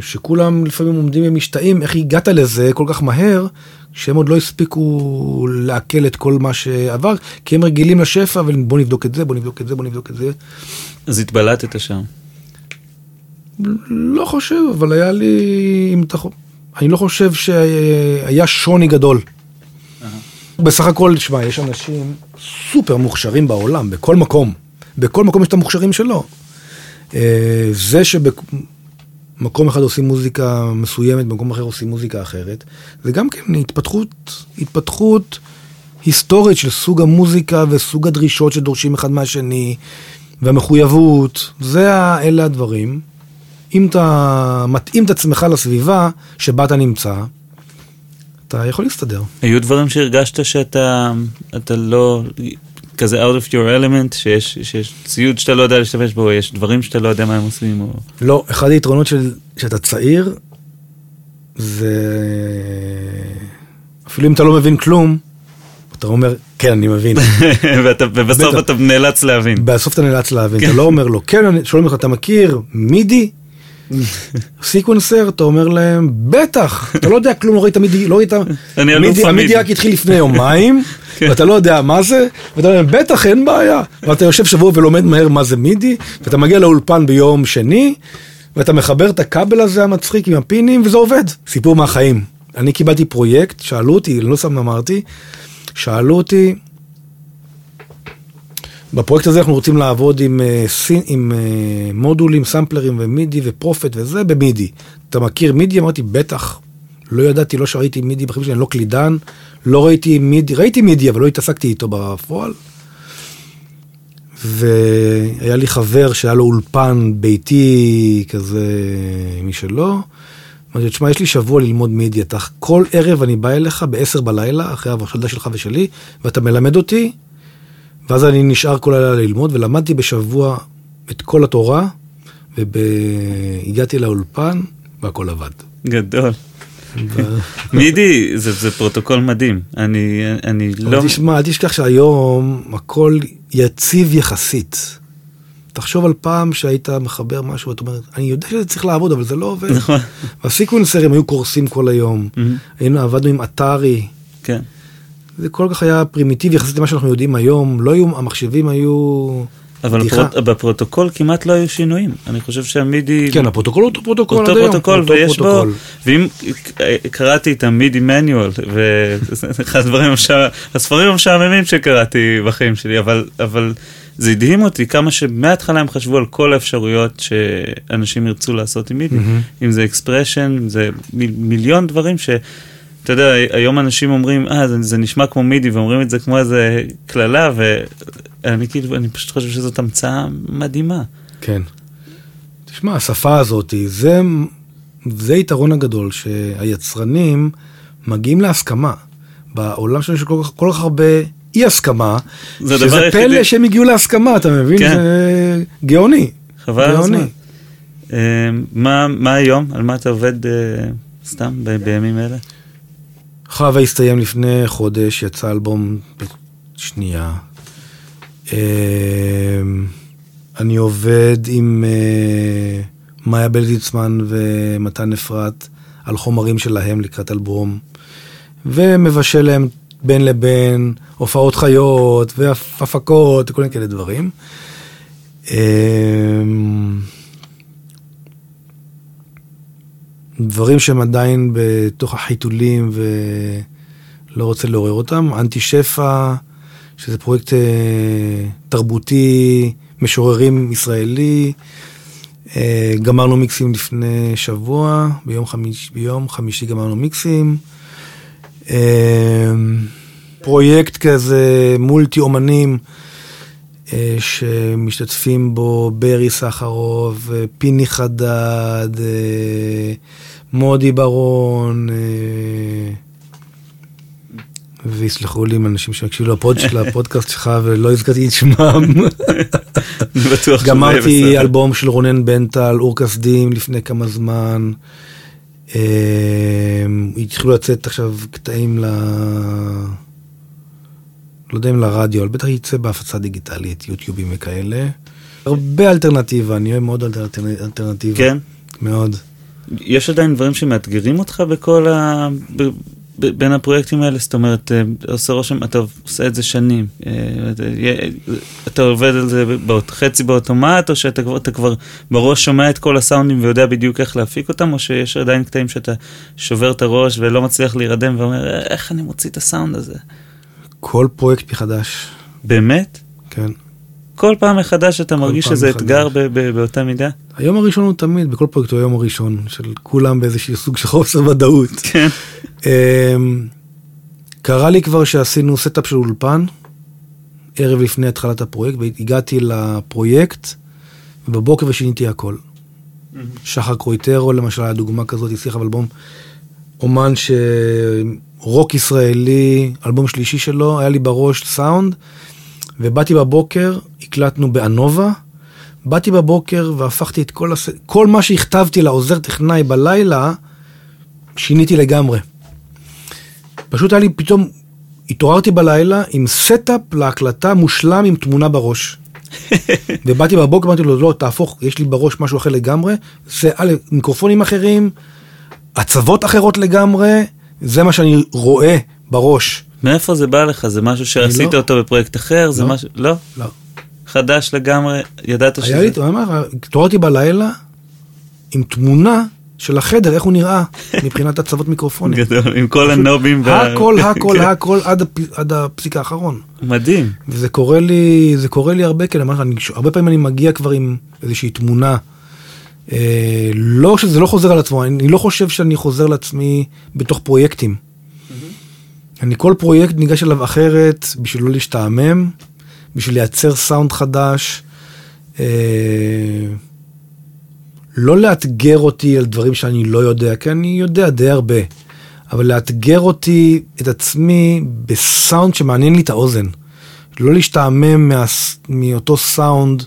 שכולם לפעמים עומדים ומשתאים, איך הגעת לזה כל כך מהר, שהם עוד לא הספיקו לעכל את כל מה שעבר, כי הם רגילים לשפע, אבל בוא נבדוק את זה, בוא נבדוק את זה, בוא נבדוק את זה. אז התבלטת שם? לא חושב, אבל היה לי... אני לא חושב שהיה שוני גדול. בסך הכל, תשמע, יש אנשים סופר מוכשרים בעולם, בכל מקום. בכל מקום יש את המוכשרים שלו. זה שבמקום אחד עושים מוזיקה מסוימת, במקום אחר עושים מוזיקה אחרת, זה גם כן התפתחות, התפתחות היסטורית של סוג המוזיקה וסוג הדרישות שדורשים אחד מהשני, והמחויבות, זה אלה הדברים. אם אתה מתאים את עצמך לסביבה שבה אתה נמצא, אתה יכול להסתדר. היו דברים שהרגשת שאתה אתה לא... כזה out of your element, שיש, שיש ציוד שאתה לא יודע להשתמש בו, יש דברים שאתה לא יודע מה הם עושים. או... לא, אחד היתרונות של, שאתה צעיר, זה... אפילו אם אתה לא מבין כלום, אתה אומר, כן, אני מבין. ובסוף אתה נאלץ להבין. בסוף אתה נאלץ להבין. אתה לא אומר לו, כן, שואלים לך, אתה מכיר מידי? סיקוונסר, אתה אומר להם, בטח, אתה לא יודע כלום, לא ראית מידי, לא ראית, המידי רק התחיל לפני יומיים, ואתה לא יודע מה זה, ואתה אומר, בטח, אין בעיה, ואתה יושב שבוע ולומד מהר מה זה מידי, ואתה מגיע לאולפן ביום שני, ואתה מחבר את הכבל הזה המצחיק עם הפינים, וזה עובד. סיפור מהחיים. אני קיבלתי פרויקט, שאלו אותי, לא סתם אמרתי, שאלו אותי, בפרויקט הזה אנחנו רוצים לעבוד עם, עם מודולים, סמפלרים ומידי ופרופט וזה במידי. אתה מכיר מידי? אמרתי, בטח. לא ידעתי, לא שראיתי מידי בחיים שלי, אני לא קלידן, לא ראיתי מידי, ראיתי מידי, אבל לא התעסקתי איתו בפועל. והיה לי חבר שהיה לו אולפן ביתי כזה משלו. אמרתי, תשמע, יש לי שבוע ללמוד מידי, אתה כל ערב אני בא אליך בעשר בלילה, אחרי ההרשדה שלך ושלי, ואתה מלמד אותי, ואז אני נשאר כל הלילה ללמוד, ולמדתי בשבוע את כל התורה, והגעתי לאולפן, והכל עבד. גדול. מידי, זה פרוטוקול מדהים. אני לא... תשמע, אל תשכח שהיום הכל יציב יחסית. תחשוב על פעם שהיית מחבר משהו, ואת אומרת, אני יודע שזה צריך לעבוד, אבל זה לא עובד. נכון. והסיקוונסרים היו קורסים כל היום. עבדנו עם אתרי. כן. זה כל כך היה פרימיטיבי, יחסית למה שאנחנו יודעים היום, לא היו, המחשבים היו... אבל הפרוט, בפרוטוקול כמעט לא היו שינויים. אני חושב שהמידי... כן, הפרוטוקול אותו פרוטוקול אותו עד היום. פרוטוקול אותו ויש פרוטוקול. בו... ואם קראתי את המידי מניואל, ואחד הדברים, הספרים המשעממים שקראתי בחיים שלי, אבל, אבל זה הדהים אותי כמה שמההתחלה הם חשבו על כל האפשרויות שאנשים ירצו לעשות עם מידי, mm-hmm. אם זה אקספרשן, אם זה מ, מיליון דברים ש... אתה יודע, היום אנשים אומרים, אה, זה, זה נשמע כמו מידי, ואומרים את זה כמו איזה כללה, ואני כאילו, אני פשוט חושב שזאת המצאה מדהימה. כן. תשמע, השפה הזאת, זה, זה יתרון הגדול, שהיצרנים מגיעים להסכמה. בעולם שלנו יש כל, כל כך הרבה אי-הסכמה, שזה פלא יחידי. שהם הגיעו להסכמה, אתה מבין? כן. זה גאוני. חבל על הזמן. Uh, מה, מה היום? על מה אתה עובד uh, סתם ב- בימים אלה? חווה הסתיים לפני חודש, יצא אלבום בשנייה. אני עובד עם מאיה בלזיצמן ומתן אפרת על חומרים שלהם לקראת אלבום, ומבשל להם בין לבין, הופעות חיות והפקות, כל מיני כאלה דברים. דברים שהם עדיין בתוך החיתולים ולא רוצה לעורר אותם. אנטי שפע, שזה פרויקט תרבותי, משוררים ישראלי. גמרנו מיקסים לפני שבוע, ביום חמיש, ביום חמישי גמרנו מיקסים. פרויקט כזה מולטי אומנים שמשתתפים בו ברי סחרוב, פיני חדד, מודי ברון, ויסלחו לי עם אנשים שמקשיבו לפודקאסט שלך ולא הזכרתי את שמם. גמרתי אלבום של רונן בנטל, אור כסדים לפני כמה זמן. התחילו לצאת עכשיו קטעים ל... לא יודע אם לרדיו, אבל בטח יצא בהפצה דיגיטלית, יוטיובים וכאלה. הרבה אלטרנטיבה, אני אוהב מאוד אלטרנטיבה. כן? מאוד. יש עדיין דברים שמאתגרים אותך בכל ה... בין הפרויקטים האלה, זאת אומרת, עושה רושם, אתה עושה את זה שנים, אתה עובד על זה חצי באוטומט, או שאתה כבר בראש שומע את כל הסאונדים ויודע בדיוק איך להפיק אותם, או שיש עדיין קטעים שאתה שובר את הראש ולא מצליח להירדם ואומר, איך אני מוציא את הסאונד הזה? כל פרויקט מחדש. באמת? כן. כל פעם מחדש אתה מרגיש שזה אתגר באותה מידה? היום הראשון הוא תמיד, בכל פרויקט הוא היום הראשון, של כולם באיזשהו סוג של חוסר ודאות. כן. קרה לי כבר שעשינו סטאפ של אולפן, ערב לפני התחלת הפרויקט, והגעתי לפרויקט, ובבוקר ושיניתי הכל. שחר קרויטרו, למשל, היה דוגמה כזאת, הצליח על אלבום, אומן שרוק ישראלי, אלבום שלישי שלו, היה לי בראש סאונד, ובאתי בבוקר, הקלטנו באנובה, באתי בבוקר והפכתי את כל, הס... כל מה שהכתבתי לעוזר טכנאי בלילה, שיניתי לגמרי. פשוט היה לי פתאום, התעוררתי בלילה עם סטאפ להקלטה מושלם עם תמונה בראש. ובאתי בבוקר, אמרתי לו, לא, תהפוך, יש לי בראש משהו אחר לגמרי, זה א', מיקרופונים אחרים, עצבות אחרות לגמרי, זה מה שאני רואה בראש. מאיפה זה בא לך? זה משהו שעשית אותו בפרויקט אחר? זה משהו... לא? לא. חדש לגמרי, ידעת שזה... היה לי, אתה אומר, התעוררתי בלילה עם תמונה של החדר, איך הוא נראה מבחינת הצוות מיקרופונים. גדול, עם כל הנובים. הכל, הכל, הכל, עד הפסיק האחרון. מדהים. וזה קורה לי, זה קורה לי הרבה כאלה, הרבה פעמים אני מגיע כבר עם איזושהי תמונה, לא שזה לא חוזר על עצמו, אני לא חושב שאני חוזר לעצמי בתוך פרויקטים. אני כל פרויקט ניגש אליו אחרת, בשביל לא להשתעמם, בשביל לייצר סאונד חדש, אה, לא לאתגר אותי על דברים שאני לא יודע, כי אני יודע די הרבה, אבל לאתגר אותי את עצמי בסאונד שמעניין לי את האוזן, לא להשתעמם מה, מאותו סאונד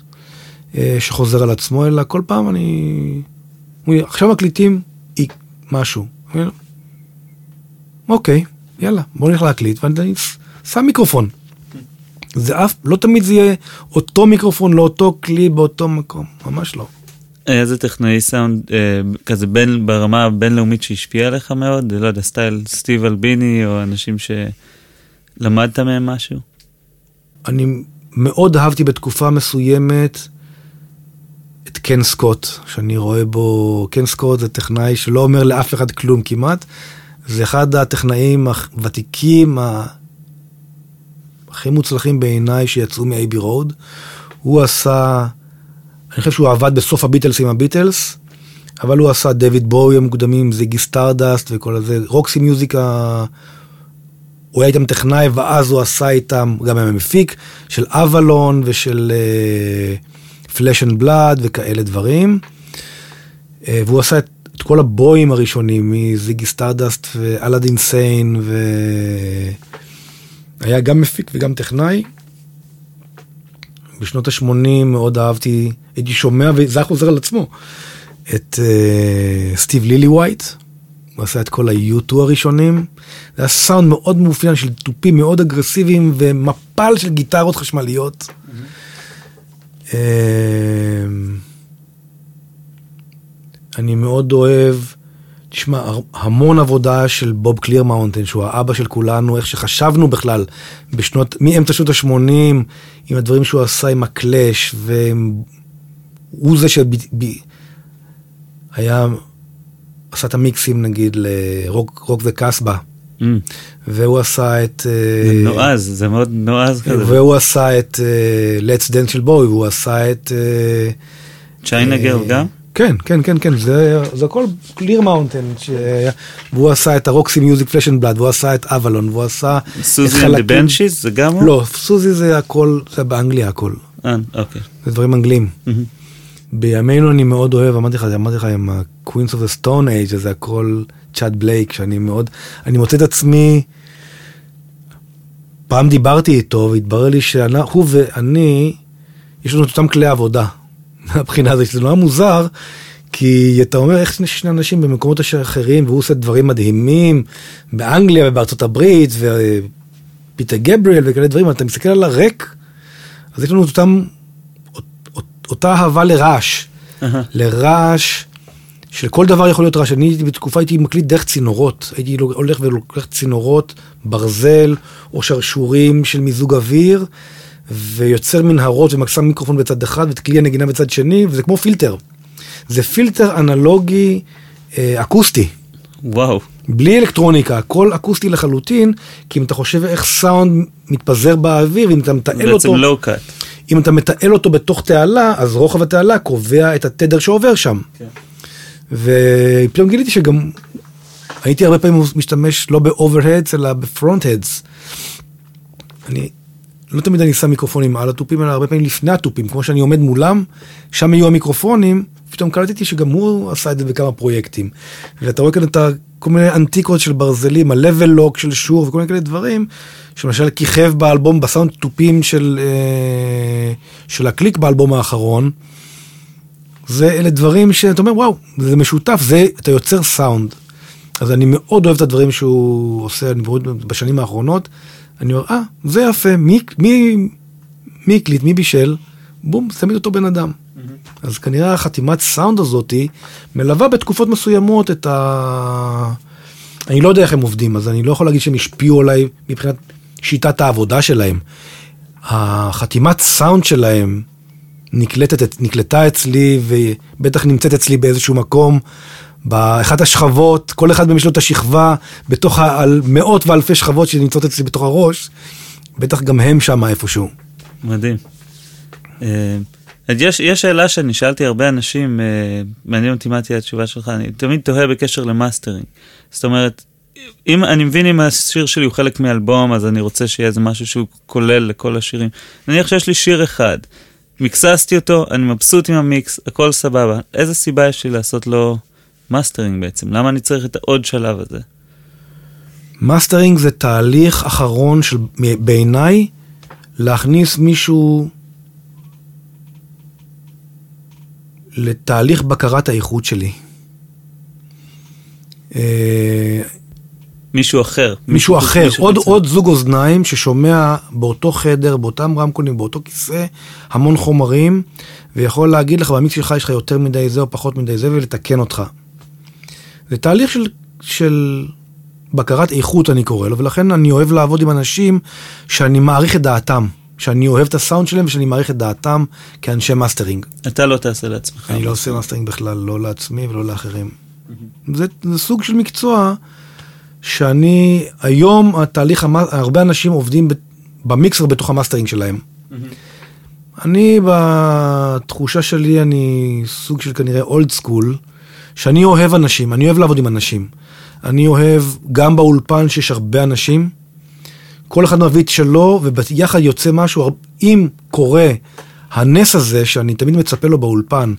אה, שחוזר על עצמו, אלא כל פעם אני... עכשיו מקליטים אי, משהו. אוקיי. יאללה, בוא נלך להקליט, ואני שם מיקרופון. זה אף, לא תמיד זה יהיה אותו מיקרופון, לא אותו כלי באותו מקום, ממש לא. איזה טכנאי סאונד, כזה ברמה הבינלאומית שהשפיעה עליך מאוד, לא יודע, סטייל סטיב אלביני, או אנשים שלמדת מהם משהו? אני מאוד אהבתי בתקופה מסוימת את קן סקוט, שאני רואה בו, קן סקוט זה טכנאי שלא אומר לאף אחד כלום כמעט, זה אחד הטכנאים הוותיקים, הכי מוצלחים בעיניי שיצאו מ-איי בי Road. הוא עשה, אני חושב שהוא עבד בסוף הביטלס עם הביטלס, אבל הוא עשה דויד בואי המוקדמים, זיגי סטארדסט וכל הזה, רוקסי מיוזיק, הוא היה איתם טכנאי, ואז הוא עשה איתם, גם היה מפיק, של אבלון ושל פלש אנד בלאד וכאלה דברים, והוא עשה את את כל הבויים הראשונים, מזיגי סטארדסט ואלאדין סיין, והיה גם מפיק וגם טכנאי. בשנות ה-שמונים מאוד אהבתי, הייתי שומע, וזה חוזר על עצמו, את uh, סטיב לילי ווייט, הוא עשה את כל ה-יו טו הראשונים, זה היה סאונד מאוד מאופיין של טופים מאוד אגרסיביים, ומפל של גיטרות חשמליות. Mm-hmm. Uh, אני מאוד אוהב, תשמע, המון עבודה של בוב קליר מאונטן, שהוא האבא של כולנו, איך שחשבנו בכלל, בשנות, מאמצע שנות ה-שמונים, עם הדברים שהוא עשה עם הקלש, והוא זה שהיה, עשה את המיקסים נגיד, לרוק, רוק וקסבה, mm. והוא עשה את... זה נועז, זה מאוד נועז כזה. והוא עשה את Let's Dance של בוי, והוא עשה את... צ'יינה גרל גם? כן, כן, כן, כן, זה, זה הכל קליר מאונטן, והוא עשה את הרוקסי מיוזיק פלש אנד בלאד, והוא עשה את אבלון, והוא עשה... סוזי אנד בנצ'יז, זה גם הוא? לא, סוזי זה הכל, זה באנגליה הכל. אה, אוקיי. זה דברים אנגלים. בימינו אני מאוד אוהב, אמרתי לך, אמרתי לך עם ה-Queens of the Stone Age, זה הכל צ'אד בלייק, שאני מאוד, אני מוצא את עצמי, פעם דיברתי איתו, והתברר לי שהוא ואני, יש לנו את אותם כלי עבודה. הבחינה הזאת, זה לא היה מוזר, כי אתה אומר איך שני אנשים במקומות אחרים, והוא עושה דברים מדהימים, באנגליה ובארצות הברית, ופיטר גבריאל וכאלה דברים, אתה מסתכל על הרק, אז יש לנו אותם, אותה אהבה לרעש, לרעש, שלכל דבר יכול להיות רעש. אני בתקופה הייתי מקליט דרך צינורות, הייתי הולך ולוקח צינורות, ברזל, או שרשורים של מיזוג אוויר, ויוצר מנהרות ומקסם מיקרופון בצד אחד, וכלי הנגינה בצד שני, וזה כמו פילטר. זה פילטר אנלוגי אקוסטי. וואו. בלי אלקטרוניקה, הכל אקוסטי לחלוטין, כי אם אתה חושב איך סאונד מתפזר באוויר, ואם אתה מתעל אותו... בעצם לא קאט. אם אתה מתעל אותו בתוך תעלה, אז רוחב התעלה קובע את התדר שעובר שם. כן. ופתאום גיליתי שגם הייתי הרבה פעמים משתמש לא ב-overheads, אלא ב-frontheads. אני... לא תמיד אני שם מיקרופונים על הטופים, אלא הרבה פעמים לפני הטופים, כמו שאני עומד מולם, שם יהיו המיקרופונים, פתאום קלטתי שגם הוא עשה את זה בכמה פרויקטים. ואתה רואה כאן את כל מיני אנטיקות של ברזלים, הלבל לוק של שור, וכל מיני כאלה דברים, שלמשל כיכב באלבום, בסאונד טופים של, של הקליק באלבום האחרון, זה אלה דברים שאתה אומר, וואו, זה משותף, זה, אתה יוצר סאונד. אז אני מאוד אוהב את הדברים שהוא עושה, אני מאוד, בשנים האחרונות, אני אומר, אה, זה יפה, מי, מי, מי הקליט, מי בישל, בום, תמיד אותו בן אדם. Mm-hmm. אז כנראה החתימת סאונד הזאת מלווה בתקופות מסוימות את ה... אני לא יודע איך הם עובדים, אז אני לא יכול להגיד שהם השפיעו עליי מבחינת שיטת העבודה שלהם. החתימת סאונד שלהם נקלטת, נקלטה אצלי, ובטח נמצאת אצלי באיזשהו מקום, באחת השכבות, כל אחד במשלו את השכבה, בתוך מאות ואלפי שכבות שנמצאות אצלי בתוך הראש, בטח גם הם שם איפשהו. מדהים. יש, יש שאלה שאני שאלתי הרבה אנשים, מעניין אותי מה תהיה התשובה שלך, אני תמיד תוהה בקשר למאסטרינג. זאת אומרת, אם אני מבין אם השיר שלי הוא חלק מאלבום, אז אני רוצה שיהיה איזה משהו שהוא כולל לכל השירים. נניח שיש לי שיר אחד, מיקססתי אותו, אני מבסוט עם המיקס, הכל סבבה. איזה סיבה יש לי לעשות לו... מאסטרינג בעצם, למה אני צריך את העוד שלב הזה? מאסטרינג זה תהליך אחרון של בעיניי להכניס מישהו לתהליך בקרת האיכות שלי. מישהו אחר. מישהו אחר, עוד, עוד זוג אוזניים ששומע באותו חדר, באותם רמקולים, באותו כיסא, המון חומרים, ויכול להגיד לך, במיקס שלך יש לך יותר מדי זה או פחות מדי זה, ולתקן אותך. זה תהליך של, של בקרת איכות אני קורא לו, ולכן אני אוהב לעבוד עם אנשים שאני מעריך את דעתם, שאני אוהב את הסאונד שלהם ושאני מעריך את דעתם כאנשי מאסטרינג. אתה לא תעשה לעצמך. אני לא עושה מאסטרינג בכלל, לא לעצמי ולא לאחרים. זה, זה סוג של מקצוע שאני, היום התהליך, הרבה אנשים עובדים במיקסר בתוך המאסטרינג שלהם. אני בתחושה שלי, אני סוג של כנראה אולד סקול, שאני אוהב אנשים, אני אוהב לעבוד עם אנשים. אני אוהב גם באולפן שיש הרבה אנשים, כל אחד מביא את שלו, וביחד יוצא משהו. אם קורה הנס הזה, שאני תמיד מצפה לו באולפן,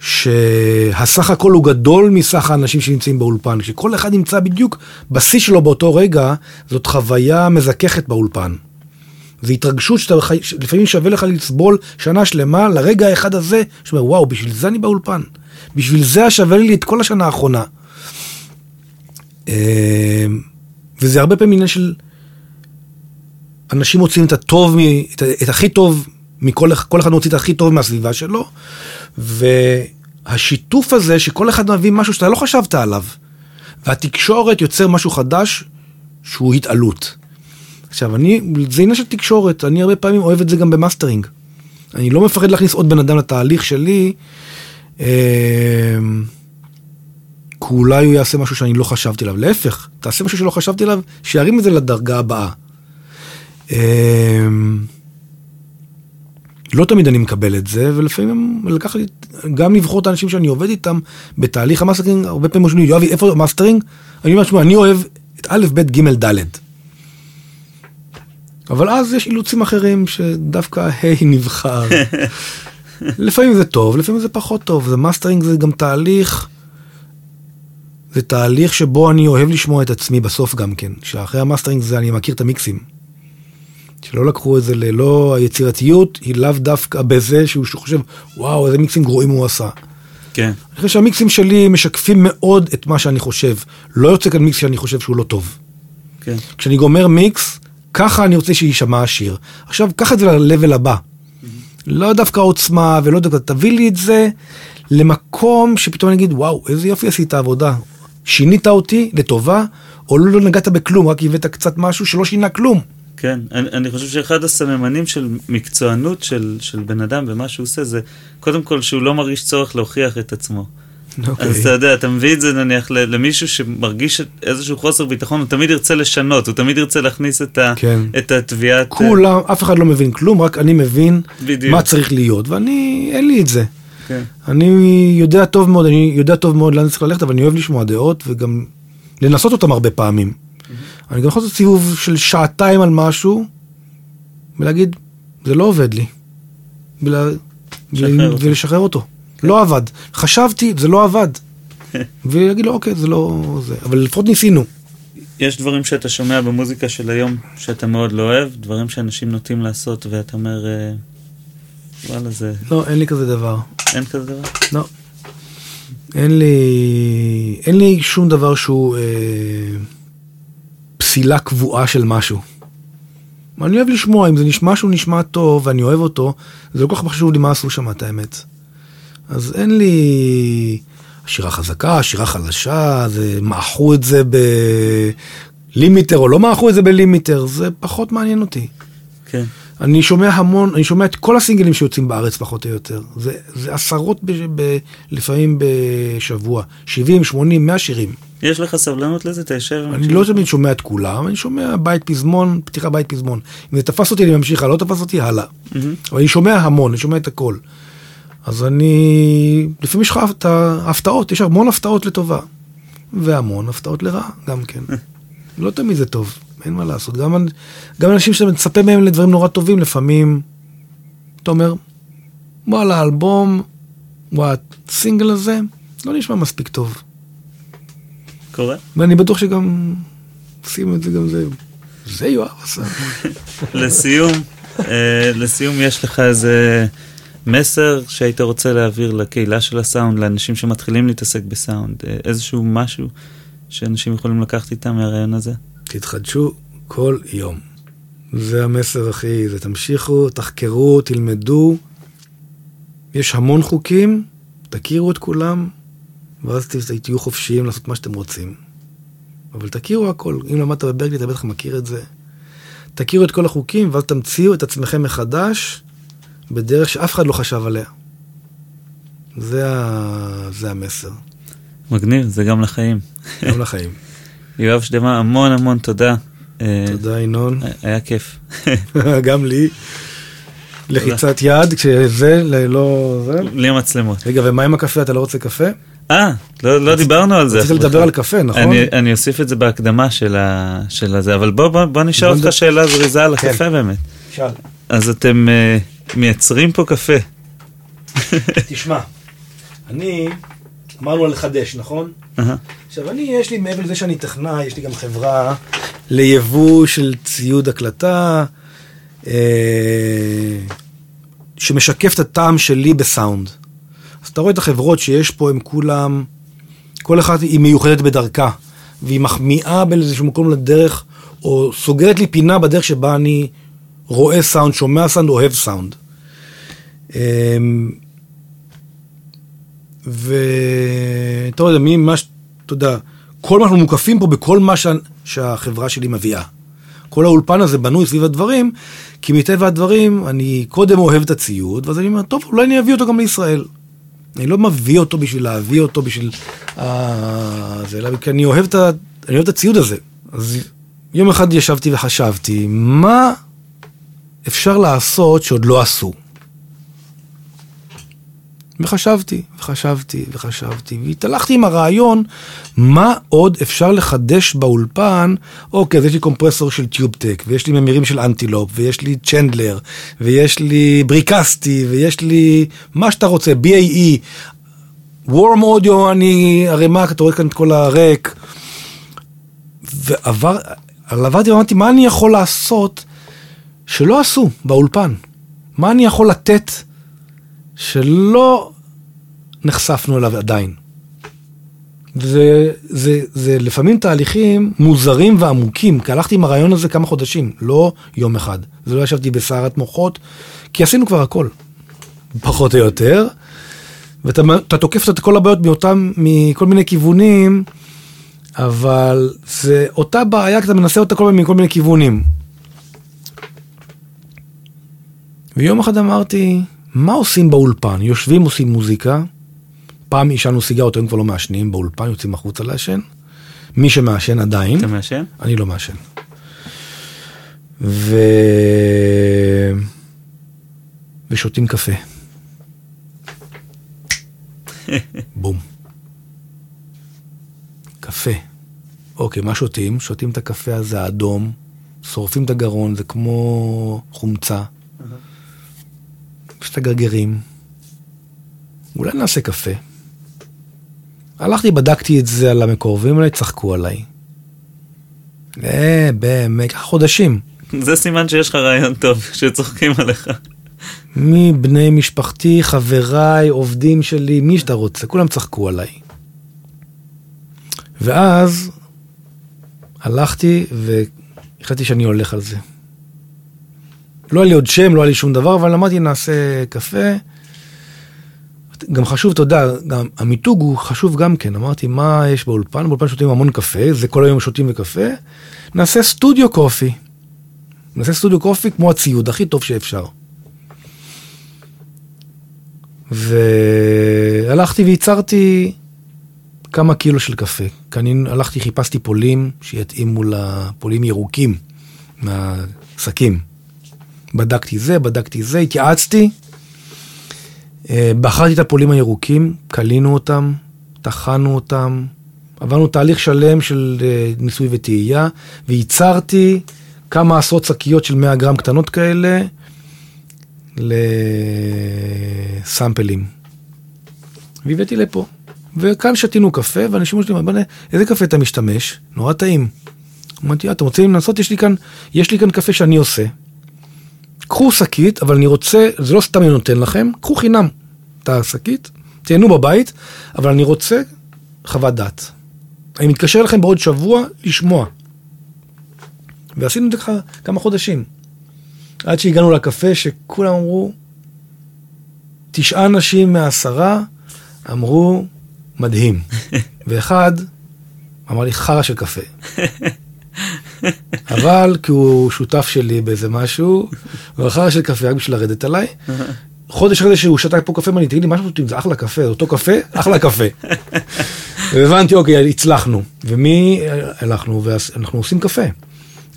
שהסך הכל הוא גדול מסך האנשים שנמצאים באולפן, שכל אחד נמצא בדיוק בשיא שלו באותו רגע, זאת חוויה מזככת באולפן. זה התרגשות שאתה לפעמים שווה לך לסבול שנה שלמה לרגע האחד הזה, שאומר, וואו, בשביל זה אני באולפן. בשביל זה שווה לי את כל השנה האחרונה. וזה הרבה פעמים עניין של אנשים מוצאים את הטוב, את, את הכי טוב, מכל, כל אחד מוציא את הכי טוב מהסביבה שלו, והשיתוף הזה שכל אחד מביא משהו שאתה לא חשבת עליו, והתקשורת יוצר משהו חדש שהוא התעלות. עכשיו, אני, זה עניין של תקשורת, אני הרבה פעמים אוהב את זה גם במאסטרינג. אני לא מפחד להכניס עוד בן אדם לתהליך שלי, אה, אולי הוא יעשה משהו שאני לא חשבתי עליו. להפך, תעשה משהו שלא חשבתי עליו, שירים את זה לדרגה הבאה. אה, לא תמיד אני מקבל את זה, ולפעמים לקח לי, גם לבחור את האנשים שאני עובד איתם, בתהליך המאסטרינג, הרבה פעמים משהו, יואבי, איפה המאסטרינג? אני אומר, שמוע, אני אוהב את א', ב', ג', ד'. אבל אז יש אילוצים אחרים שדווקא היי נבחר. לפעמים זה טוב, לפעמים זה פחות טוב. זה מאסטרינג, זה גם תהליך, זה תהליך שבו אני אוהב לשמוע את עצמי בסוף גם כן, שאחרי המאסטרינג זה אני מכיר את המיקסים. שלא לקחו את זה ללא היצירתיות, היא לאו דווקא בזה שהוא חושב, וואו, איזה מיקסים גרועים הוא עשה. כן. אני חושב שהמיקסים שלי משקפים מאוד את מה שאני חושב. לא יוצא כאן מיקס שאני חושב שהוא לא טוב. כן. כשאני גומר מיקס, ככה אני רוצה שישמע השיר. עכשיו, ככה זה ל-level הבא. לא דווקא עוצמה, ולא דווקא, תביא לי את זה למקום שפתאום נגיד, וואו, איזה יופי עשית עבודה. שינית אותי לטובה, או לא נגעת בכלום, רק הבאת קצת משהו שלא שינה כלום. כן, אני, אני חושב שאחד הסממנים של מקצוענות של, של בן אדם ומה שהוא עושה זה, קודם כל, שהוא לא מרגיש צורך להוכיח את עצמו. Okay. אז אתה יודע, אתה מביא את זה נניח למישהו שמרגיש איזשהו חוסר ביטחון, הוא תמיד ירצה לשנות, הוא תמיד ירצה להכניס את, ה, כן. את התביעת... כולם, אף אחד לא מבין כלום, רק אני מבין בדיוק. מה צריך להיות, ואני, אין לי את זה. כן. אני יודע טוב מאוד, אני יודע טוב מאוד לאן צריך ללכת, אבל אני אוהב לשמוע דעות, וגם לנסות אותם הרבה פעמים. Mm-hmm. אני גם יכול לעשות סיבוב של שעתיים על משהו, ולהגיד, זה לא עובד לי. ולה, ולה, אותו. ולשחרר אותו. לא עבד. חשבתי, זה לא עבד. ויגיד לו, אוקיי, זה לא זה. אבל לפחות ניסינו. יש דברים שאתה שומע במוזיקה של היום שאתה מאוד לא אוהב, דברים שאנשים נוטים לעשות, ואתה אומר, וואלה, זה... לא, אין לי כזה דבר. אין כזה דבר? לא. אין לי... אין לי שום דבר שהוא אה, פסילה קבועה של משהו. אני אוהב לשמוע, אם זה נשמע שהוא נשמע טוב, ואני אוהב אותו, זה לא כל כך חשוב לי מה עשו שם, את האמת. אז אין לי שירה חזקה, שירה חלשה, זה מעכו את זה בלימיטר, או לא מעכו את זה בלימיטר, זה פחות מעניין אותי. כן. אני שומע המון, אני שומע את כל הסינגלים שיוצאים בארץ פחות או יותר. זה, זה עשרות ב, ב, לפעמים בשבוע, שבעים, שמונים, מאה שירים. יש לך סבלנות לזה, אתה יושב? אני לא תמיד שומע את כולם, אני שומע בית פזמון, פתיחה בית פזמון. אם זה תפס אותי, אני ממשיך, לא תפס אותי, הלאה. Mm-hmm. אבל אני שומע המון, אני שומע את הכל. אז אני, לפעמים יש לך הפתעות, יש המון הפתעות לטובה, והמון הפתעות לרעה, גם כן. לא תמיד זה טוב, אין מה לעשות. גם, גם אנשים שאתה מצפה מהם לדברים נורא טובים, לפעמים, אתה אומר, וואלה, האלבום, וואלה, הסינגל הזה, לא נשמע מספיק טוב. קורה? ואני בטוח שגם, עושים את זה גם זה, זה יואב עשה. לסיום, לסיום יש לך איזה... מסר שהיית רוצה להעביר לקהילה של הסאונד, לאנשים שמתחילים להתעסק בסאונד, איזשהו משהו שאנשים יכולים לקחת איתם מהרעיון הזה? תתחדשו כל יום. זה המסר, אחי. זה תמשיכו, תחקרו, תלמדו. יש המון חוקים, תכירו את כולם, ואז תהיו חופשיים לעשות מה שאתם רוצים. אבל תכירו הכל. אם למדת בברקלי, אתה בטח מכיר את זה. תכירו את כל החוקים, ואז תמציאו את עצמכם מחדש, בדרך שאף אחד לא חשב עליה. זה, ה... זה המסר. מגניב, זה גם לחיים. גם לחיים. יואב שדמה, המון המון תודה. תודה, אינון. היה כיף. גם לי. לחיצת יד, כשזה, לא... לי המצלמות. רגע, ומה עם הקפה? אתה לא רוצה קפה? אה, לא דיברנו על זה. רצית לדבר על קפה, נכון? אני אוסיף את זה בהקדמה של הזה, אבל בוא נשאר אותך שאלה זריזה על הקפה באמת. שאל. אז אתם... מייצרים פה קפה. תשמע, אני, אמרנו על לחדש, נכון? עכשיו, אני, יש לי, מעבר לזה שאני טכנאי, יש לי גם חברה ליבוא של ציוד הקלטה, שמשקף את הטעם שלי בסאונד. אז אתה רואה את החברות שיש פה, הם כולם, כל אחת היא מיוחדת בדרכה, והיא מחמיאה באיזשהו מקום לדרך, או סוגרת לי פינה בדרך שבה אני... רואה סאונד, שומע סאונד, אוהב סאונד. ואתה יודע, ממש, אתה יודע, כל מה שאנחנו מוקפים פה בכל מה שהחברה שלי מביאה. כל האולפן הזה בנוי סביב הדברים, כי מטבע הדברים, אני קודם אוהב את הציוד, ואז אני אומר, טוב, אולי אני אביא אותו גם לישראל. אני לא מביא אותו בשביל להביא אותו, בשביל... כי אני אוהב את הציוד הזה. אז יום אחד ישבתי וחשבתי, מה... אפשר לעשות שעוד לא עשו. וחשבתי, וחשבתי, וחשבתי, והתהלכתי עם הרעיון, מה עוד אפשר לחדש באולפן? אוקיי, אז יש לי קומפרסור של טיובטק, ויש לי ממירים של אנטילופ, ויש לי צ'נדלר, ויש לי בריקסטי, ויש לי מה שאתה רוצה, בי איי אי, וורם אודיו, אני, הרי מה, אתה רואה כאן את כל הרק, ועבר, עברתי ואמרתי, מה אני יכול לעשות שלא עשו באולפן? מה אני יכול לתת שלא נחשפנו אליו עדיין? זה, זה, זה לפעמים תהליכים מוזרים ועמוקים, כי הלכתי עם הרעיון הזה כמה חודשים, לא יום אחד. זה לא ישבתי בסערת מוחות, כי עשינו כבר הכל. פחות או יותר, ואתה תוקף את כל הבעיות מאותם, מכל מיני כיוונים, אבל זה אותה בעיה, אתה מנסה אותה כל מיני, מכל מיני כיוונים. ויום אחד אמרתי, מה עושים באולפן? יושבים, עושים מוזיקה, פעם אישנו סיגה, אותו הם כבר לא מעשנים, באולפן יוצאים החוצה לעשן, מי שמעשן עדיין. אתה מעשן? אני לא מעשן. ו... ושותים קפה. בום. קפה. אוקיי, מה שותים? שותים את הקפה הזה האדום, שורפים את הגרון, זה כמו חומצה. יש את הגרגרים. אולי נעשה קפה. הלכתי, בדקתי את זה על המקורבים, אולי צחקו עליי. אה, באמת, חודשים. זה סימן שיש לך רעיון טוב, שצוחקים עליך. מבני משפחתי, חבריי, עובדים שלי, מי שאתה רוצה, כולם צחקו עליי. ואז הלכתי והחלטתי שאני הולך על זה. לא היה לי עוד שם, לא היה לי שום דבר, אבל למדתי, נעשה קפה. גם חשוב, תודה, גם המיתוג הוא חשוב גם כן. אמרתי, מה יש באולפן? באולפן שותים המון קפה, זה כל היום שותים וקפה. נעשה סטודיו קופי. נעשה סטודיו קופי כמו הציוד, הכי טוב שאפשר. והלכתי וייצרתי כמה קילו של קפה. כאן הלכתי, חיפשתי פולים שיתאימו לפולים ירוקים מהעסקים. בדקתי זה, בדקתי זה, התייעצתי, בחרתי את הפולים הירוקים, קלינו אותם, תחנו אותם, עברנו תהליך שלם של ניסוי וטעייה, וייצרתי כמה עשרות שקיות של מאה גרם קטנות כאלה, לסמפלים. והבאתי לפה. וכאן שתינו קפה, ואנשים שלי, איזה קפה אתה משתמש? נורא טעים. אמרתי, אתם רוצים לנסות? יש לי כאן, יש לי כאן קפה שאני עושה. קחו שקית, אבל אני רוצה, זה לא סתם אני נותן לכם, קחו חינם את השקית, תהנו בבית, אבל אני רוצה חוות דעת. אני מתקשר לכם בעוד שבוע לשמוע. ועשינו את זה כמה חודשים. עד שהגענו לקפה שכולם אמרו, תשעה נשים מהעשרה אמרו, מדהים. ואחד אמר לי, חרא של קפה. אבל כי הוא שותף שלי באיזה משהו, ואחר של קפה, רק בשביל לרדת עליי, חודש אחרי זה שהוא שתה פה קפה, ואני תגיד לי, מה שפותים, זה אחלה קפה, זה אותו קפה, אחלה קפה. והבנתי, אוקיי, הצלחנו. ומי הלכנו, ואנחנו עושים קפה.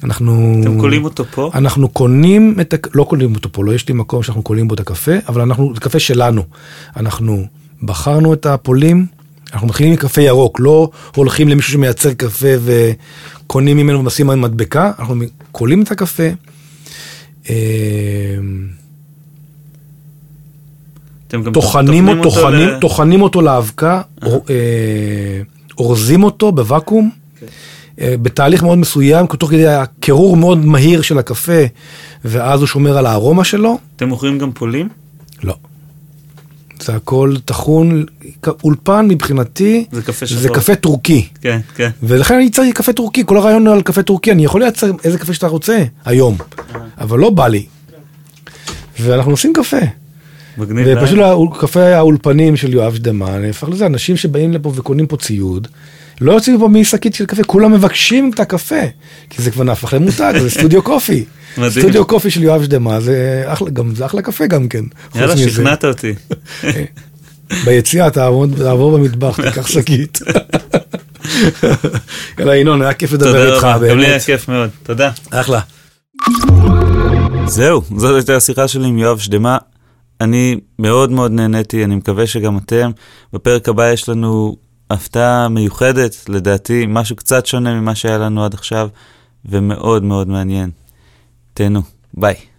אנחנו... אתם קולים אותו פה? אנחנו קונים את... לא קולים אותו פה, לא יש לי מקום שאנחנו קולים בו את הקפה, אבל אנחנו, זה קפה שלנו. אנחנו בחרנו את הפולים, אנחנו מכינים מקפה ירוק, לא הולכים למישהו שמייצר קפה וקונים ממנו ומשים ממנו מדבקה, אנחנו קולים את הקפה. טוחנים אותו, טוחנים, טוחנים אותו לאבקה, אורזים אותו בוואקום, בתהליך מאוד מסוים, תוך כדי הקירור מאוד מהיר של הקפה, ואז הוא שומר על הארומה שלו. אתם מוכרים גם פולים? לא. זה הכל תחון, אולפן מבחינתי, זה קפה, זה קפה טורקי. כן, כן. ולכן אני יצרתי קפה טורקי, כל הרעיון על קפה טורקי, אני יכול לייצר איזה קפה שאתה רוצה היום, אבל לא בא לי. ואנחנו עושים קפה. מגניב. ופשוט הקפה האולפנים של יואב שדמה, נהפך לזה, אנשים שבאים לפה וקונים פה ציוד, לא יוצאים פה מסקית של קפה, כולם מבקשים את הקפה, כי זה כבר נהפך למותג, זה סטודיו קופי. סטודיו קופי של יואב שדמה, זה אחלה קפה גם כן. יאללה, שכנעת אותי. ביציאה, תעבור במטבח, תיקח שקית. יאללה, אינון, היה כיף לדבר איתך. גם לי היה כיף מאוד, תודה. אחלה. זהו, זאת הייתה השיחה שלי עם יואב שדמה. אני מאוד מאוד נהניתי, אני מקווה שגם אתם. בפרק הבא יש לנו הפתעה מיוחדת, לדעתי, משהו קצת שונה ממה שהיה לנו עד עכשיו, ומאוד מאוד מעניין. תהנו, ביי.